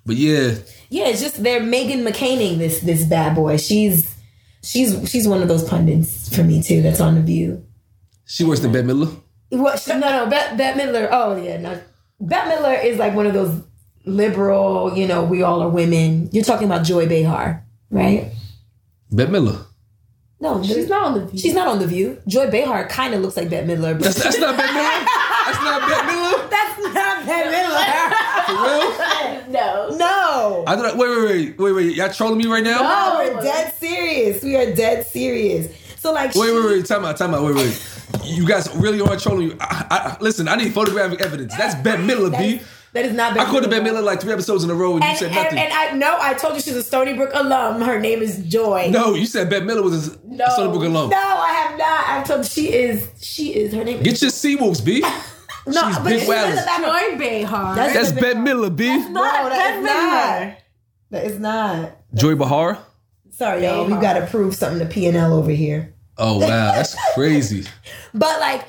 but yeah, yeah, it's just they're Meghan McCaining this this bad boy. She's she's she's one of those pundits for me too. That's on The View. She worse than Bette Midler. What? No, no, Bette, Bette Midler. Oh yeah, no, Bette Midler is like one of those liberal. You know, we all are women. You're talking about Joy Behar, right? Bette Midler. No, she's not on The View. She's not on The View. Joy Behar kind of looks like Bette Midler. But that's, that's not Bette Midler. That's not Bette Midler. That's not Bette Midler. For real? No. No. I thought. Wait, wait, wait, wait, wait. Y'all trolling me right now? No, we're dead serious. We are dead serious. So like. Wait, she... wait, wait. Time out. Time out. Wait, wait. You guys really are trolling. I, I, listen, I need photographic evidence. That's Bette Midler, B. That is not. Bette I called her Bette Midler like three episodes in a row, and, and you said nothing. And, and I no, I told you she's a Stony Brook alum. Her name is Joy. No, you said Bette Midler was a no, Stony Brook alum. No, I have not. I've told you she is. She is. Her name. Get is your sea wolves, B. No, she's but she's Joy Behar. That's, that's Bette Midler, B. That's not no, that Bette Midler. That is not. Joy Behar. Sorry, y'all. We got to prove something to P and L over here. Oh, wow. That's crazy. But, like,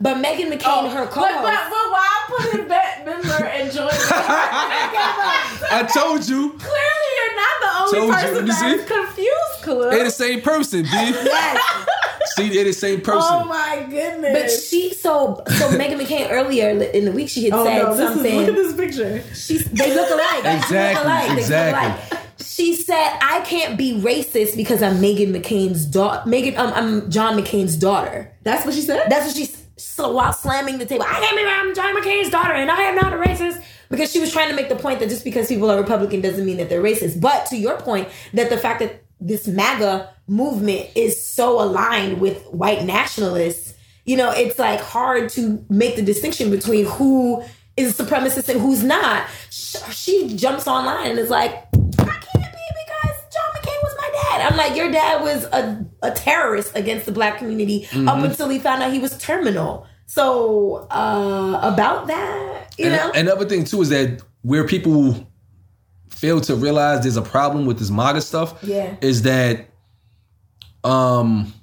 but Meghan McCain, oh, her co-host. But, but, but why put in Bette Midler and Joy Behar together? I told you. Clearly, you're not the only told person that's confused, Khalil. They're the same person, B. Yes. See, they're the same person. Oh, my goodness. But she, so, so Meghan McCain earlier in the week, she had oh, said no, something. Is, look at this picture. She's, they look alike. Exactly. They look alike. Exactly. They look alike. She said, "I can't be racist because I'm Meghan McCain's daughter. Meghan, um, I'm John McCain's daughter." That's what she said. That's what she. So while slamming the table, I can't be. I'm John McCain's daughter, and I am not a racist. Because she was trying to make the point that just because people are Republican doesn't mean that they're racist. But to your point, that the fact that this MAGA movement is so aligned with white nationalists, you know, it's like hard to make the distinction between who is a supremacist and who's not. She jumps online and is like, I'm like, your dad was a, a terrorist against the black community mm-hmm. up until he found out he was terminal. So uh, about that, you and, know. Another thing, too, is that where people fail to realize there's a problem with this MAGA stuff yeah. is that um,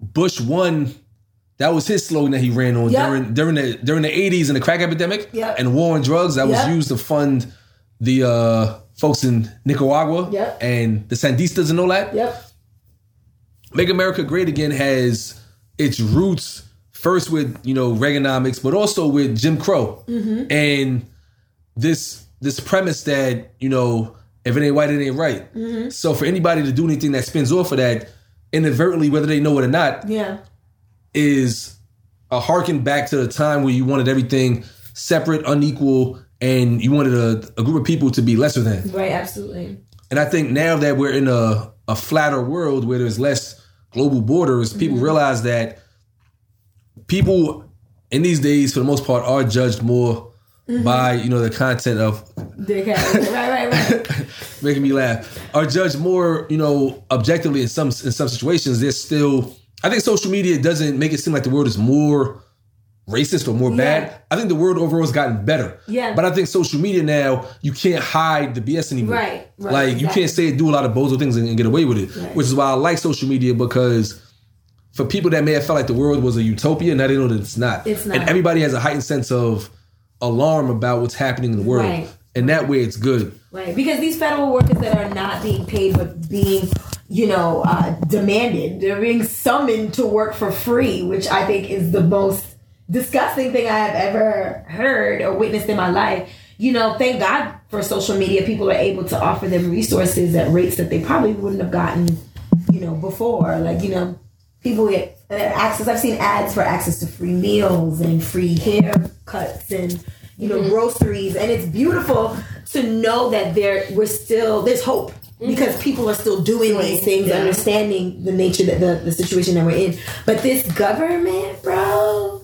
Bush won. That was his slogan that he ran on yep. during during the during the eighties and the crack epidemic yep. and war on drugs. That yep. was used to fund the... Uh, folks in Nicaragua yep. and the Sandistas and all that. Yep. Make America Great Again has its roots first with, you know, Reaganomics, but also with Jim Crow. Mm-hmm. And this this premise that, you know, if it ain't white, it ain't right. Mm-hmm. So for anybody to do anything that spins off of that, inadvertently, whether they know it or not, yeah. is a harken back to the time where you wanted everything separate, unequal, and you wanted a, a group of people to be lesser than. Right, absolutely. And I think now that we're in a, a flatter world where there's less global borders, people mm-hmm. realize that people in these days, for the most part, are judged more mm-hmm. by, you know, the content of... Dickhead. Right, right, right. Making me laugh. Are judged more, you know, objectively in some in some situations. There's still... I think social media doesn't make it seem like the world is more... racist or more yeah. bad. I think the world overall has gotten better. Yeah. But I think social media now, you can't hide the B S anymore. Right. right like, exactly. You can't say do a lot of bozo things and, and get away with it. Right. Which is why I like social media, because for people that may have felt like the world was a utopia, now they know that it's not. It's not. And everybody has a heightened sense of alarm about what's happening in the world. Right. And that way it's good. Right. Because these federal workers that are not being paid but being... you know, uh, demanded. They're being summoned to work for free, which I think is the most disgusting thing I have ever heard or witnessed in my life. You know, thank God for social media. People are able to offer them resources at rates that they probably wouldn't have gotten, you know, before. Like, you know, people get access. I've seen ads for access to free meals and free haircuts and, you know, mm-hmm. groceries. And it's beautiful to know that there we're still there's hope. Because people are still doing these things, yeah. understanding the nature that the, the situation that we're in. But this government, bro,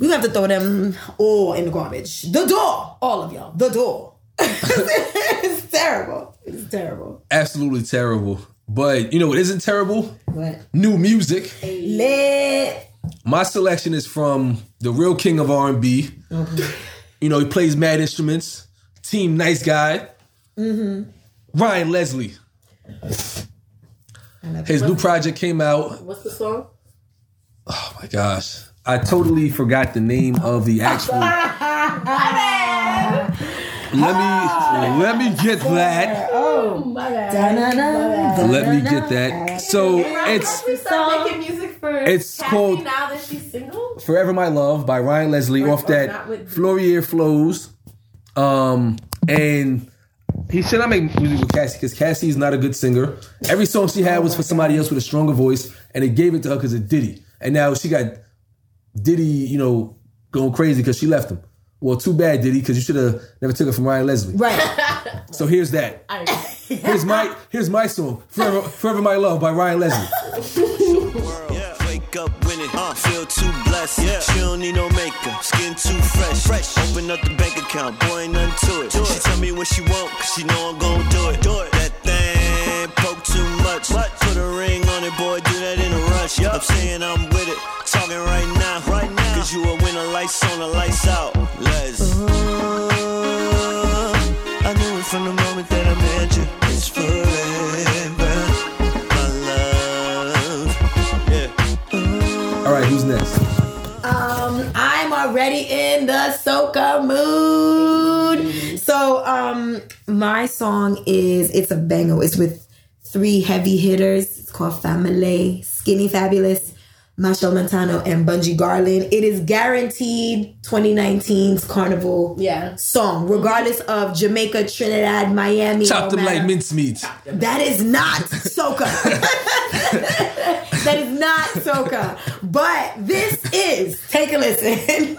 we have to throw them all in the garbage. The door, all of y'all, the door. It's terrible. It's terrible. Absolutely terrible. But you know, it isn't terrible. What? New music. Lit. My selection is from the real king of R and B. Okay. You know, he plays mad instruments. Team Nice Guy. Mm-hmm. Ryan Leslie. His new project came out. What's the song? Oh my gosh. I totally forgot the name of the actual. Let me let me get that. Oh my god. Let me get that. So it's it's called Now That She's Single? Forever My Love by Ryan Leslie off that Flourier Flows. Um and he should not make music with Cassie because Cassie is not a good singer. Every song she had was for somebody else with a stronger voice, and they gave it to her because of Diddy. And now she got Diddy, you know, going crazy because she left him. Well, too bad, Diddy, because you should have never took it from Ryan Leslie. Right. So here's that. Here's my here's my song, Forever, Forever My Love by Ryan Leslie. wake up winning, uh, feel too blessed. Yeah. She don't need no makeup, skin too fresh. Fresh. Open up the bank account, boy ain't nothing to it. Do she it. Tell me what she want, cause she know I'm gon' do it. Do it. That thing poke too much. What? Put a ring on it, boy, do that in a rush. Yep. I'm saying I'm with it, talking right now. Right now. Cause you a winner, lights on, the lights out. Let's. Ooh, I knew it from the moment that I met you. It's forever. All right, who's next? Um, I'm already in the soca mood. So, um, my song is, it's a banger. It's with three heavy hitters. It's called Family, Skinny Fabulous, Marshall Montano, and Bungie Garland. It is guaranteed twenty nineteen's Carnival yeah. song, regardless of Jamaica, Trinidad, Miami. Chop them like mincemeat. That is not soca. That is not soca. But this is, take a listen.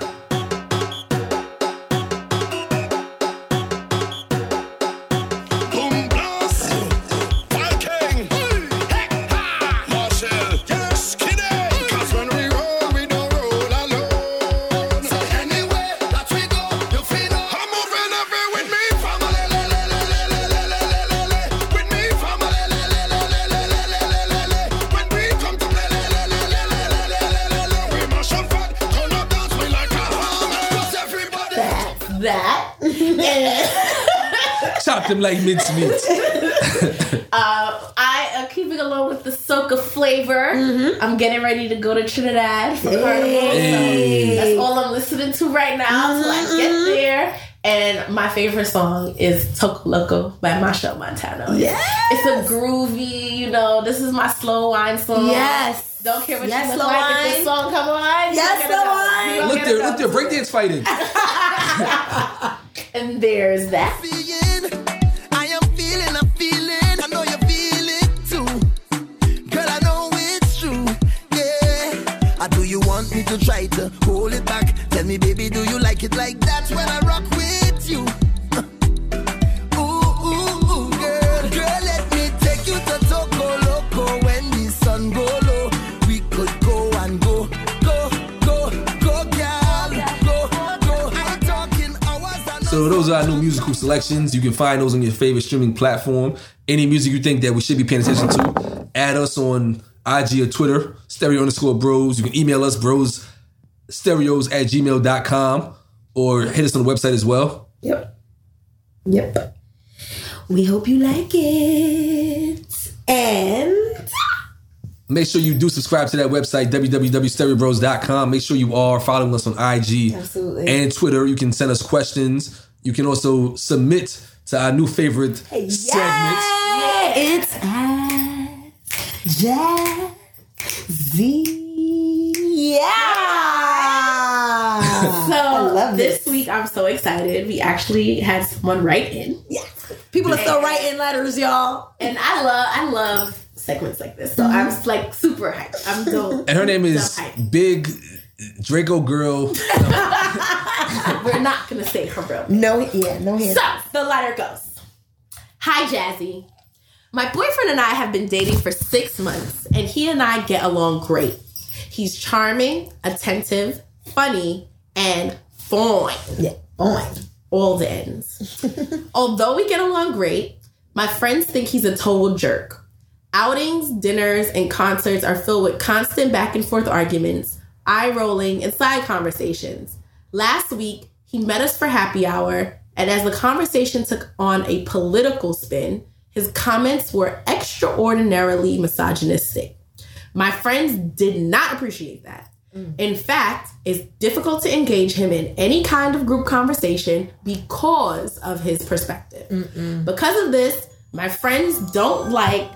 Them like mincemeat. uh, I am keeping along with the soca flavor. Mm-hmm. I'm getting ready to go to Trinidad for hey. Carnival. So that's all I'm listening to right now until mm-hmm. I get there. And my favorite song is Toko Loco by Marshall Montano. Yes. It's a groovy, you know, this is my slow wine song. Yes. Don't care what yes, you look like wine. If this song come on. Yes, slow wine. Look there, look there, breakdance fighting. And there's that. Me to try to hold it back. Tell me, baby, do you like it like that when I rock with you? Uh. Ooh, ooh, ooh, girl. Girl, let me take you to Toko Loco. When the sun go low, we could go and go. Go, go, go, girl. Go, go. I'm talking hours and so those are our new musical selections. You can find those on your favorite streaming platform. Any music you think that we should be paying attention to, add us on I G or Twitter, stereo underscore bros. You can email us, bros, stereos at gmail dot com, or hit us on the website as well. Yep. Yep. We hope you like it. And make sure you do subscribe to that website, w w w dot stereo bros dot com. Make sure you are following us on I G Absolutely. And Twitter. You can send us questions. You can also submit to our new favorite hey, segment. Yeah, it's Jack Z. Yeah. So I love this. This week I'm so excited. We actually had someone write in. Yeah. People are still writing letters, y'all. And I love I love segments like this. So mm-hmm. I'm like super hyped. I'm dope. And her name is Big Draco Girl. We're not gonna say her real name. No, yeah, no hands. So the letter goes. Hi Jazzy. My boyfriend and I have been dating for six months, and he and I get along great. He's charming, attentive, funny, and fine. Yeah, fine. All the ends. Although we get along great, my friends think he's a total jerk. Outings, dinners, and concerts are filled with constant back and forth arguments, eye rolling, and side conversations. Last week, he met us for happy hour, and as the conversation took on a political spin, his comments were extraordinarily misogynistic. My friends did not appreciate that. Mm. In fact, it's difficult to engage him in any kind of group conversation because of his perspective. Mm-mm. Because of this, my friends don't like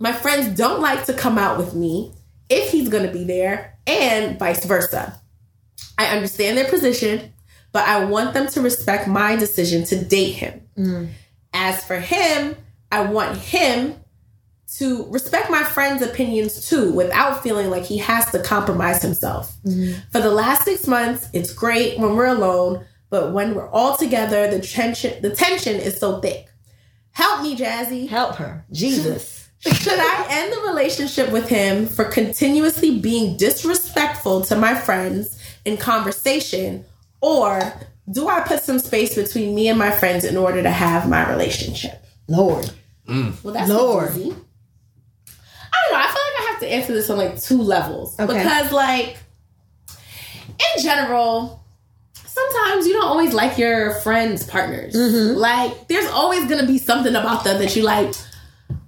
my friends don't like to come out with me if he's going to be there, and vice versa. I understand their position, but I want them to respect my decision to date him. Mm. As for him, I want him to respect my friend's opinions too, without feeling like he has to compromise himself. Mm-hmm. For the last six months, it's great when we're alone, but when we're all together, the tension the tension is so thick. Help me, Jazzy. Help her. Jesus. Should I end the relationship with him for continuously being disrespectful to my friends in conversation, or do I put some space between me and my friends in order to have my relationship? Lord. Mm. Well, that's Lord. Easy. I don't know. I feel like I have to answer this on like two levels. Okay. Because like in general, sometimes you don't always like your friends' partners. Mm-hmm. Like there's always going to be something about them that you like,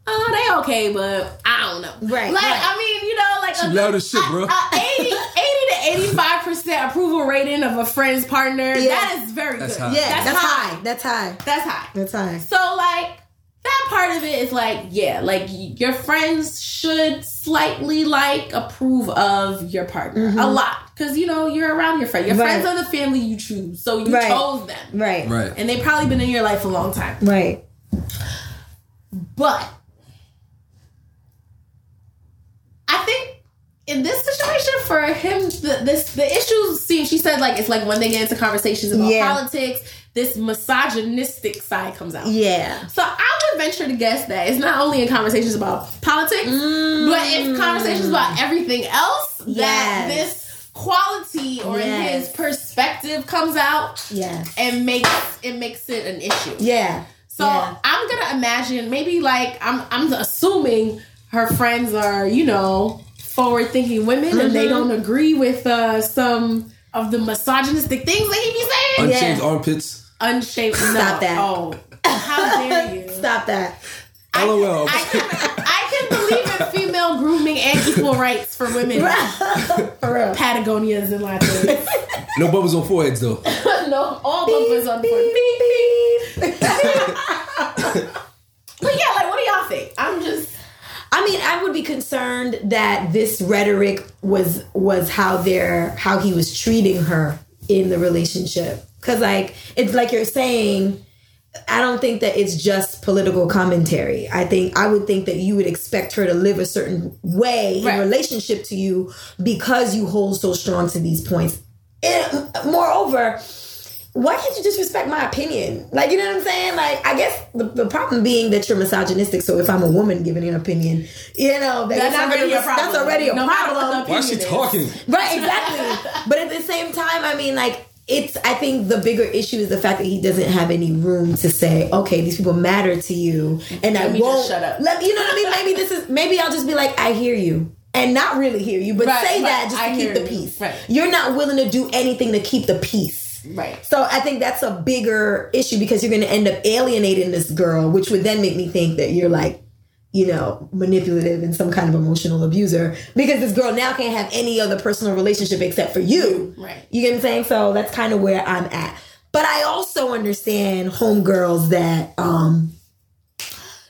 oh, they okay, but I don't know. Right. Like, right. I mean, you know, like she a, loud as shit, bro. eighty to eighty-five percent approval rating of a friend's partner. Yeah. That is very that's good. High. Yeah, that's, that's high. high. That's high. That's high. That's high. So like that part of it is like, yeah, like your friends should slightly like approve of your partner mm-hmm. a lot. Because, you know, you're around your friend. Your right. friends are the family you choose. So you right. chose them. Right. Right. And they've probably been in your life a long time. Right. But I think in this situation for him, the, this, the issue seems, she said, like, it's like when they get into conversations about yeah. politics, this misogynistic side comes out. Yeah. So I would venture to guess that it's not only in conversations about politics, mm. but it's conversations about everything else yes. that this quality or yes. his perspective comes out yes. and makes it makes it an issue. Yeah. So yeah. I'm going to imagine maybe like I'm I'm assuming her friends are, you know, forward-thinking women mm-hmm. and they don't agree with uh, some of the misogynistic things that he be saying. Unshaved yeah. armpits. Unshaved. No. Stop that. Oh, how dare you. Stop that. I, LOL. I, I, I can believe in female grooming and equal rights for women. For real. Patagonias and lattes. No bubbas on foreheads, though. No, all beep, bubbas on foreheads. Beep, beep. But yeah, like, what do y'all think? I'm just... I mean, I would be concerned that this rhetoric was was how their how he was treating her in the relationship. Because, like, it's like you're saying, I don't think that it's just political commentary. I think I would think that you would expect her to live a certain way right. in relationship to you because you hold so strong to these points. And moreover, why can't you just respect my opinion? Like, you know what I'm saying? Like, I guess the, the problem being that you're misogynistic. So if I'm a woman giving an opinion, you know, that that's, already res- that's already a no problem. Why is she talking? Right, exactly. But at the same time, I mean, like, it's, I think the bigger issue is the fact that he doesn't have any room to say, okay, these people matter to you. And I won't shut up. Let, you know what I mean? Maybe this is, maybe I'll just be like, I hear you. And not really hear you, but right, say right, that just I to keep the peace. You. Right. You're not willing to do anything to keep the peace. Right. So I think that's a bigger issue because you're going to end up alienating this girl, which would then make me think that you're like, you know, manipulative and some kind of emotional abuser because this girl now can't have any other personal relationship except for you. Right. You get what I'm saying? So that's kind of where I'm at. But I also understand homegirls that, um,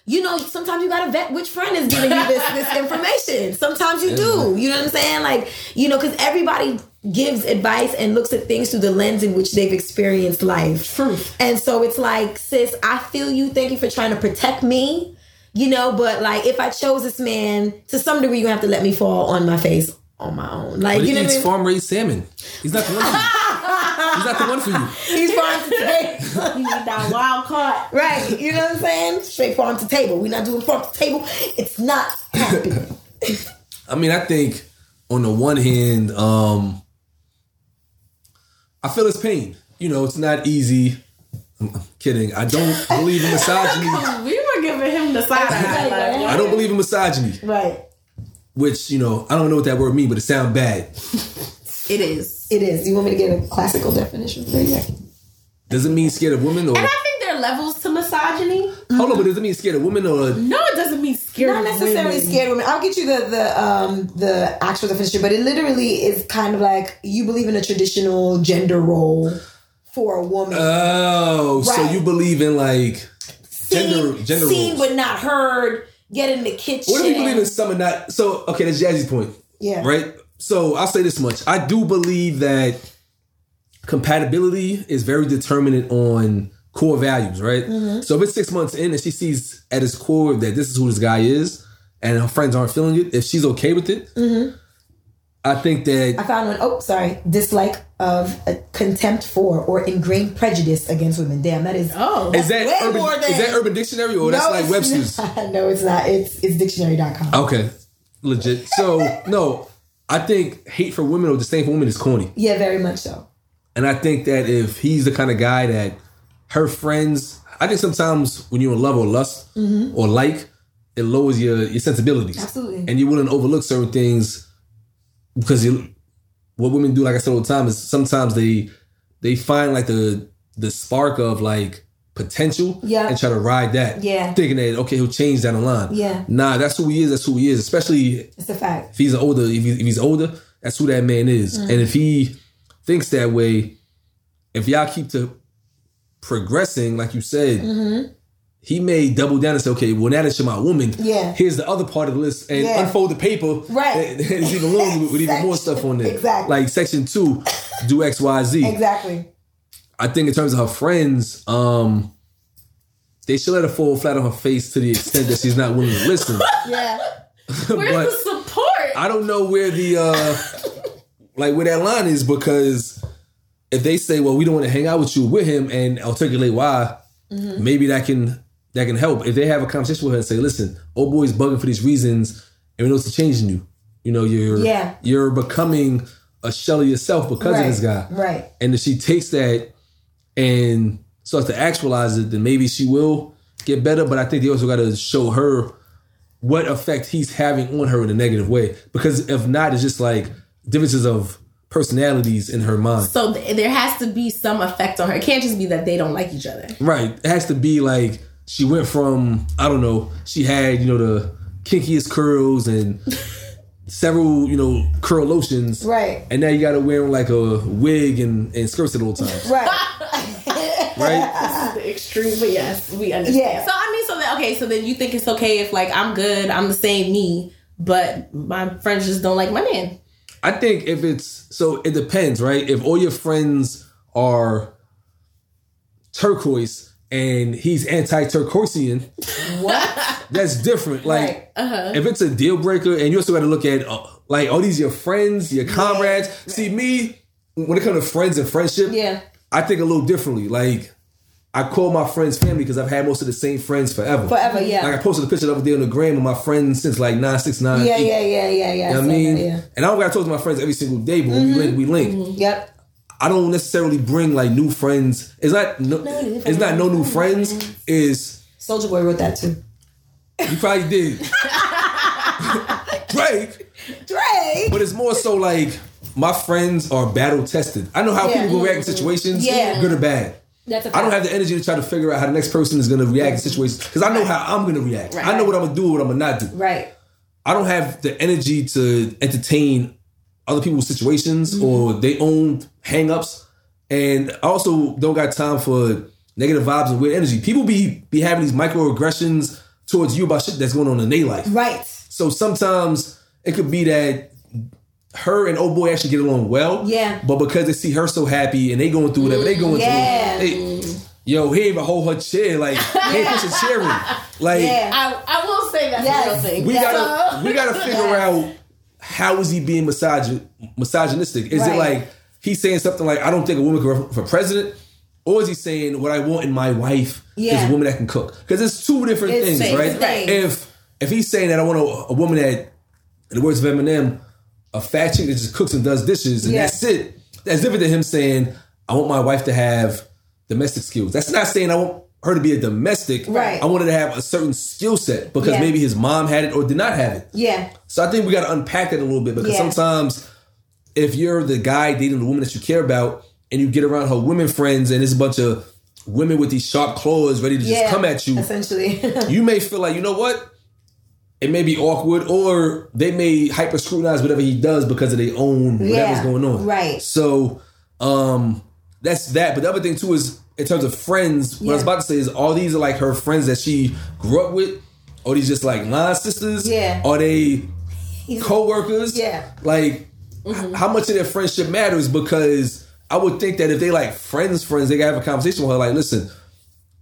you know, sometimes you got to vet which friend is giving you this, this information. Sometimes you do. You know what I'm saying? Like, you know, because everybody gives advice and looks at things through the lens in which they've experienced life. Truth. And so it's like, sis, I feel you. Thank you for trying to protect me, you know, but like if I chose this man, to some degree, you have to let me fall on my face on my own. Like, but you he know, eats what I mean? Farm-raised salmon. He's not the one for you. He's not the one for you. He's farm to table. You need that wild card. Right. You know what I'm saying? Straight farm to table. We're not doing farm to table. It's not happening. I mean, I think on the one hand, um, I feel his pain. You know, it's not easy. I'm kidding. I don't believe in misogyny. We were giving him the side eye. I don't believe in misogyny. Right. Which, you know, I don't know what that word means, but it sounds bad. It is. It is. You want me to get a classical definition for you? Does it mean scared of women? Or? And I think there are levels to misogyny. Mm-hmm. Hold on, but does it mean scared of women or? No, it doesn't mean scared of women. Not necessarily scared of women. I'll get you the the um, the actual definition, but it literally is kind of like you believe in a traditional gender role for a woman. Oh, right? So you believe in like gender seen, gender seen roles. But not heard. Get in the kitchen. What do you believe in? Some are not. So okay, that's Jazzy's point. Yeah. Right. So I'll say this much: I do believe that compatibility is very determinant on core values, right? Mm-hmm. So if it's six months in and she sees at his core that this is who this guy is and her friends aren't feeling it, if she's okay with it, mm-hmm. I think that... I found one. Oh, sorry. Dislike of uh, contempt for or ingrained prejudice against women. Damn, that is... Oh, is that way urban, more than... Is that Urban Dictionary or no, that's like Webster's? Not. No, it's not. It's it's dictionary dot com. Okay. Legit. So, no, I think hate for women or disdain for women is corny. Yeah, very much so. And I think that if he's the kind of guy that her friends... I think sometimes when you're in love or lust mm-hmm. or like, it lowers your, your sensibilities. Absolutely. And you wouldn't overlook certain things... Because you, what women do, like I said all the time, is sometimes they they find like the the spark of like potential yeah. and try to ride that. Yeah. Thinking that, okay, he'll change down the line. Yeah. Nah, that's who he is. That's who he is. Especially it's a fact. If he's older, if, he, if he's older, that's who that man is. Mm-hmm. And if he thinks that way, if y'all keep to progressing, like you said, mm-hmm. he may double down and say, okay, well, now that you're my woman, yeah. here's the other part of the list, and yeah. unfold the paper. Right. It's even longer with, with even more stuff on there. Exactly. Like section two, do X, Y, Z. Exactly. I think in terms of her friends, um, they should let her fall flat on her face to the extent that she's not willing to listen. Yeah. Where's the support? I don't know where the, uh, like where that line is, because if they say, well, we don't want to hang out with you with him and articulate why, mm-hmm. maybe that can... That can help. If they have a conversation with her and say, listen, old boy's bugging for these reasons and we know it's changing you. You know, you're yeah. you're becoming a shell of yourself because right. of this guy. Right. And if she takes that and starts to actualize it, then maybe she will get better. But I think they also got to show her what effect he's having on her in a negative way. Because if not, it's just like differences of personalities in her mind. So th- there has to be some effect on her. It can't just be that they don't like each other. Right. It has to be like... She went from, I don't know, she had, you know, the kinkiest curls and several, you know, curl lotions. Right. And now you got to wear like a wig and, and skirts at all times. Right. Right? This is the extreme, but yes, we understand. Yeah. So, I mean, so that, okay, so then you think it's okay if, like, I'm good, I'm the same me, but my friends just don't like my man. I think if it's, so it depends, right? If all your friends are turquoise, and he's anti-Turkosian. What? That's different. Like, right. uh-huh. if it's a deal breaker, and you also got to look at, uh, like, all these your friends, your comrades. Right. See, me, when it comes to friends and friendship, yeah. I think a little differently. Like, I call my friends family because I've had most of the same friends forever. Forever, yeah. Like, I posted a picture the other day on the gram of my friends since, like, nine six nine. Yeah, yeah, yeah, yeah, yeah. You know what I mean? That, yeah. And I don't got to talk to my friends every single day, but mm-hmm. when we link, we link. Mm-hmm. Yep. I don't necessarily bring like new friends. It's not no, no it's not no new friends. Is Soulja Boy wrote that too? You probably did. Drake. Drake. But it's more so like my friends are battle tested. I know how yeah. people react in situations, yeah. good or bad. That's I don't have the energy to try to figure out how the next person is going to react in situations because I know how I'm going to react. Right. I know what I'm going to do, what I'm going to not do. Right. I don't have the energy to entertain other people's situations mm-hmm. or their own hang-ups. And I also don't got time for negative vibes and weird energy. People be be having these microaggressions towards you about shit that's going on in their life. Right. So sometimes it could be that her and old boy actually get along well. Yeah. But because they see her so happy and they going through whatever mm, they going yeah. through. They, yo, he even hold her chair. Like, he push her chair in. Like, yeah. I, I will say that. Yes. Thing. We, yes. gotta, we gotta figure yes. out how is he being misogy- misogynistic? Is right. it like he's saying something like, I don't think a woman can run for president? Or is he saying what I want in my wife yeah. is a woman that can cook? Because it's two different it's things, things, right? Things. If if he's saying that I want a, a woman that, in the words of Eminem, a fat chick that just cooks and does dishes and yeah. that's it. That's different than him saying, I want my wife to have domestic skills. That's not saying I want her to be a domestic. Right. I wanted to have a certain skill set because yeah. maybe his mom had it or did not have it. Yeah. So I think we got to unpack that a little bit because yeah. sometimes if you're the guy dating the woman that you care about and you get around her women friends and it's a bunch of women with these sharp claws ready to yeah, just come at you. Essentially. You may feel like, you know what? It may be awkward or they may hyper scrutinize whatever he does because of their own yeah, whatever's going on. Right. So um, that's that. But the other thing too is, in terms of friends, what yeah. I was about to say is all these are like her friends that she grew up with. Are these just like line sisters? Yeah. Are they co-workers? Yeah. Like, mm-hmm. how much of their friendship matters? Because I would think that if they like friends, friends, they gotta have a conversation with her. Like, listen,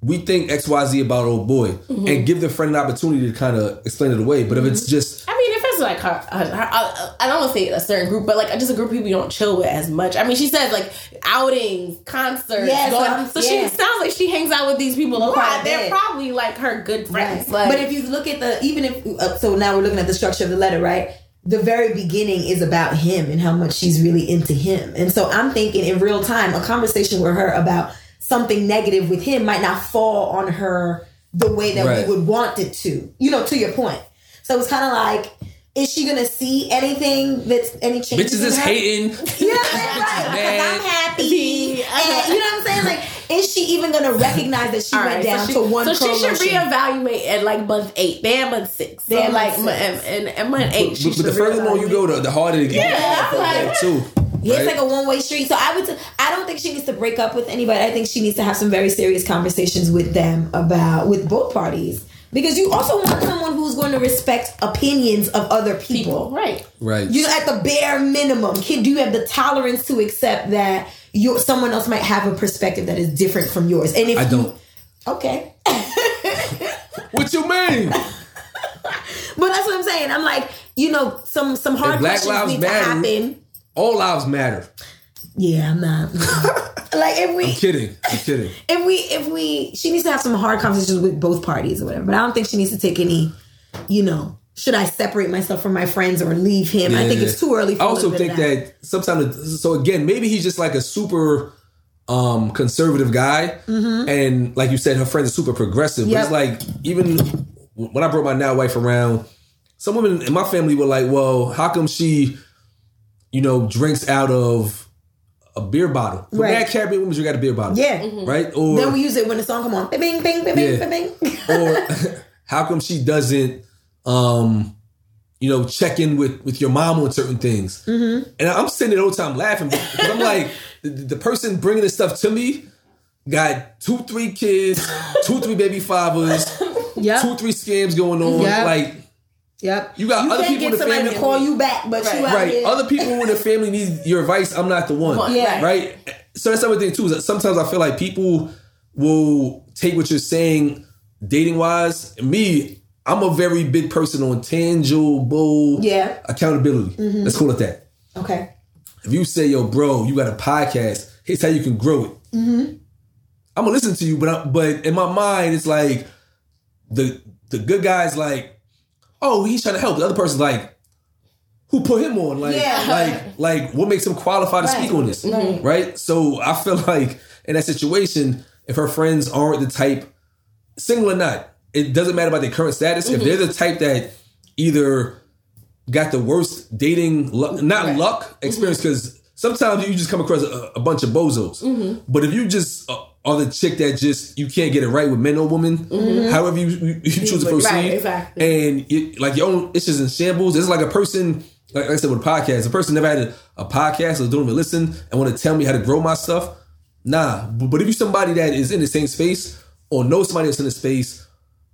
we think X Y Z about old boy, mm-hmm. and give the friend an opportunity to kind of explain it away. But mm-hmm. if it's just, I mean, if it's just like her, her, her I, I don't want to say a certain group, but like just a group of people you don't chill with as much. I mean, she says like outings, concerts, yes, going, so yes. she it sounds like she hangs out with these people a lot. Right, they're bit. probably like her good friends. Right. Like, but if you look at the even if uh, so now we're looking at the structure of the letter, right? The very beginning is about him and how much she's really into him. And so I'm thinking in real time, a conversation with her about something negative with him might not fall on her the way that right. we would want it to, you know, to your point. So it's kind of like, is she going to see anything that's any changes? Bitches is her? hating. You know what I'm saying? Right. I'm happy. And, you know what I'm saying? Like, is she even going to recognize that she All went right, down so she, to one so promotion? So she should reevaluate at like month eight. They at month six. They at like, and at month eight. But, she but, but the further more you go, the, the harder it gets. Yeah, I'm like, too. Yeah, right? It's like a one-way street. So I would. T- I don't think she needs to break up with anybody. I think she needs to have some very serious conversations with them about with both parties, because you also want someone who's going to respect opinions of other people. people. Right. Right. You know, at the bare minimum, kid, do you have the tolerance to accept that you someone else might have a perspective that is different from yours? And if I don't, you, okay. What you mean? But that's what I'm saying. I'm like, you know, some some hard questions need to happen. All lives matter. Yeah, I'm not. Like if we, I'm kidding. I'm kidding. If we, if we, she needs to have some hard conversations with both parties or whatever. But I don't think she needs to take any. You know, should I separate myself from my friends or leave him? Yeah. I think it's too early. For I also think that, that sometimes. So again, maybe he's just like a super um, conservative guy, mm-hmm. and like you said, her friends are super progressive. Yep. But it's like even when I brought my now wife around, some women in my family were like, "Well, how come she, you know, drinks out of a beer bottle?" For right. Mad Caribbean women, you got a beer bottle. Yeah. Mm-hmm. Right? Or then we use it when the song come on. Bing, bing, bing, bing, yeah. bing, bing. Or how come she doesn't, um, you know, check in with, with your mom on certain things? Mm-hmm. And I'm sitting there all the time laughing because I'm like, the, the person bringing this stuff to me got two, three kids, two, three baby fathers, yep. two, three scams going on. Yep. Like, Yep. You got you other people in the family to call you back, but right. you out right. Here. Other people in the family need your advice. I'm not the one. Yeah. Right. So that's another thing too. Is that sometimes I feel like people will take what you're saying, dating wise. Me, I'm a very big person on tangible yeah. accountability. Mm-hmm. Let's call it that. Okay. If you say, "Yo, bro, you got a podcast. Here's how you can grow it." Mm-hmm. I'm gonna listen to you, but I, but in my mind, it's like the the good guy's like, oh, he's trying to help. The other person's like, who put him on? Like, yeah. like, like, what makes him qualified to right. speak on this? Mm-hmm. Right? So I feel like in that situation, if her friends aren't the type, single or not, it doesn't matter about their current status. Mm-hmm. If they're the type that either got the worst dating, luck, not right. luck, experience, because mm-hmm. sometimes you just come across a, a bunch of bozos. Mm-hmm. But if you just... Uh, Or the chick that just, you can't get it right with men or women, mm-hmm. however you, you, you choose to proceed. Right, exactly. And it, like your own issues in shambles. It's like a person, like, like I said with a podcast, a person never had a, a podcast or don't even listen and want to tell me how to grow my stuff. Nah. But, but if you're somebody that is in the same space or know somebody that's in the space,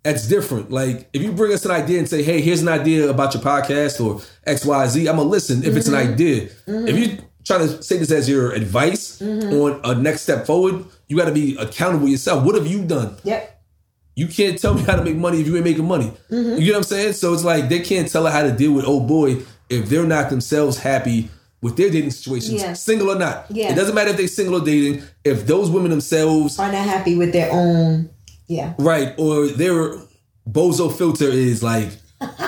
that's different. Like if you bring us an idea and say, hey, here's an idea about your podcast or X, Y, Z, I'm going to listen if mm-hmm. it's an idea. Mm-hmm. If you trying to say this as your advice mm-hmm. on a next step forward, you got to be accountable yourself. What have you done? Yep. You can't tell me how to make money if you ain't making money. Mm-hmm. You know what I'm saying? So it's like they can't tell her how to deal with old boy if they're not themselves happy with their dating situations, yeah. single or not. Yeah. It doesn't matter if they're single or dating. If those women themselves are not happy with their own, yeah, right, or their bozo filter is like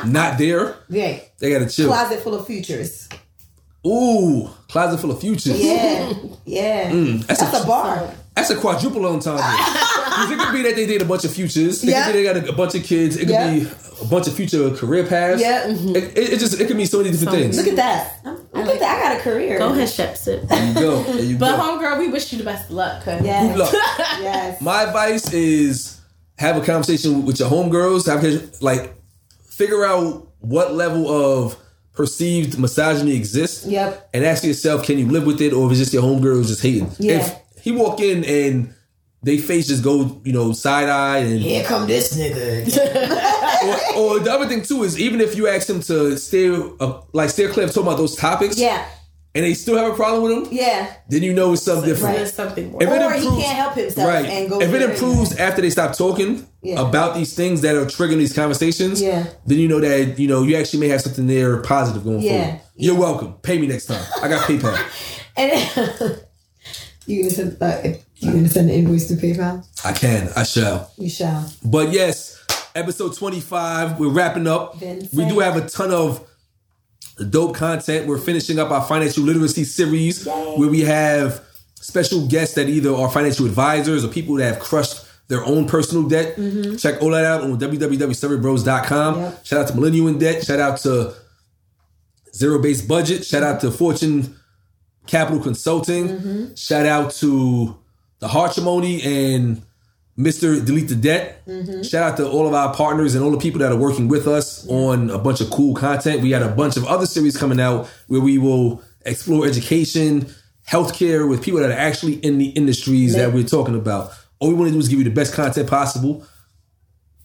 not there. Yeah, they got to chill. Closet full of futures. Ooh, closet full of futures. Yeah, yeah. Mm, that's that's a, a bar. That's a quadruple on time. Because it could be that they did a bunch of futures. It yep. could be they got a, a bunch of kids. It could yep. be a bunch of future career paths. Yeah. Mm-hmm. It, it, it just it could mean so many different so, things. Look at that. I'm, look like at that. I got a career. Go ahead, Sheps it. There you go. There you but go. Homegirl, we wish you the best of luck. Yes. Good luck. Yes. My advice is have a conversation with your homegirls. Have like figure out what level of perceived misogyny exists, yep. and ask yourself, can you live with it, or if it's just your homegirls just hating? Yeah. If he walk in and they face just go, you know, side eye, and here come this nigga. or, or the other thing too is even if you ask him to steer, uh, like steer clear of talking about those topics, yeah. and they still have a problem with him, yeah, then you know it's something different. Right. It's something more. If or it improves, he can't help himself right. and go. If it improves him. After they stop talking yeah. about these things that are triggering these conversations, yeah. then you know that you know you actually may have something there positive going yeah. forward. Yeah. You're welcome. Pay me next time. I got PayPal. And you gonna send uh, you gonna send an invoice to PayPal? I can. I shall. You shall. But yes. Episode twenty-five, we're wrapping up. We do have a ton of dope content. We're finishing up our financial literacy series Yay. Where we have special guests that either are financial advisors or people that have crushed their own personal debt. Mm-hmm. Check all that out on w w w dot survey bros dot com. Yep. Shout out to Millennial in Debt. Shout out to Zero Based Budget. Shout out to Fortune Capital Consulting. Mm-hmm. Shout out to the Hartrimony and Mister Delete the Debt. Mm-hmm. Shout out to all of our partners and all the people that are working with us on a bunch of cool content. We got a bunch of other series coming out where we will explore education, healthcare with people that are actually in the industries that we're talking about. All we want to do is give you the best content possible.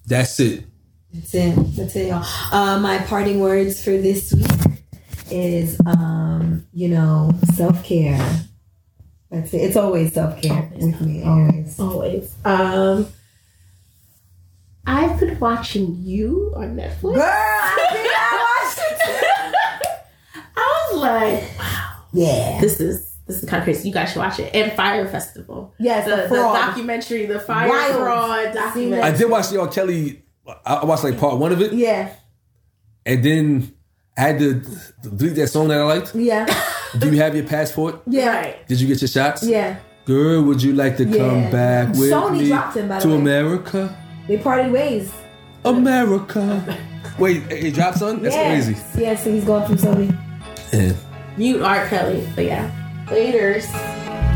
That's it. That's it. That's it, y'all. Uh, my parting words for this week is, um, you know, self-care. That's it. It's always self-care always, with me. Always. Always. Um, I've been watching you on Netflix. Girl, I think I watched it. I was like, wow. Yeah. This is this is kind of crazy. You guys should watch it. And Fire Festival. Yes. The, the documentary, the Fire Wild. Fraud documentary. I did watch the R. Kelly. I watched like part one of it. Yeah. And then I had to delete that song that I liked. Yeah. Do you have your passport? Yeah. Right. Did you get your shots? Yeah. Girl, would you like to yeah. come back with Sony me dropped him, by the to way. America? They parted ways. America. Wait, he dropped son? That's yeah. crazy. Yeah, so he's going from Sony. Yeah. Mute R. Kelly, but yeah. Laters.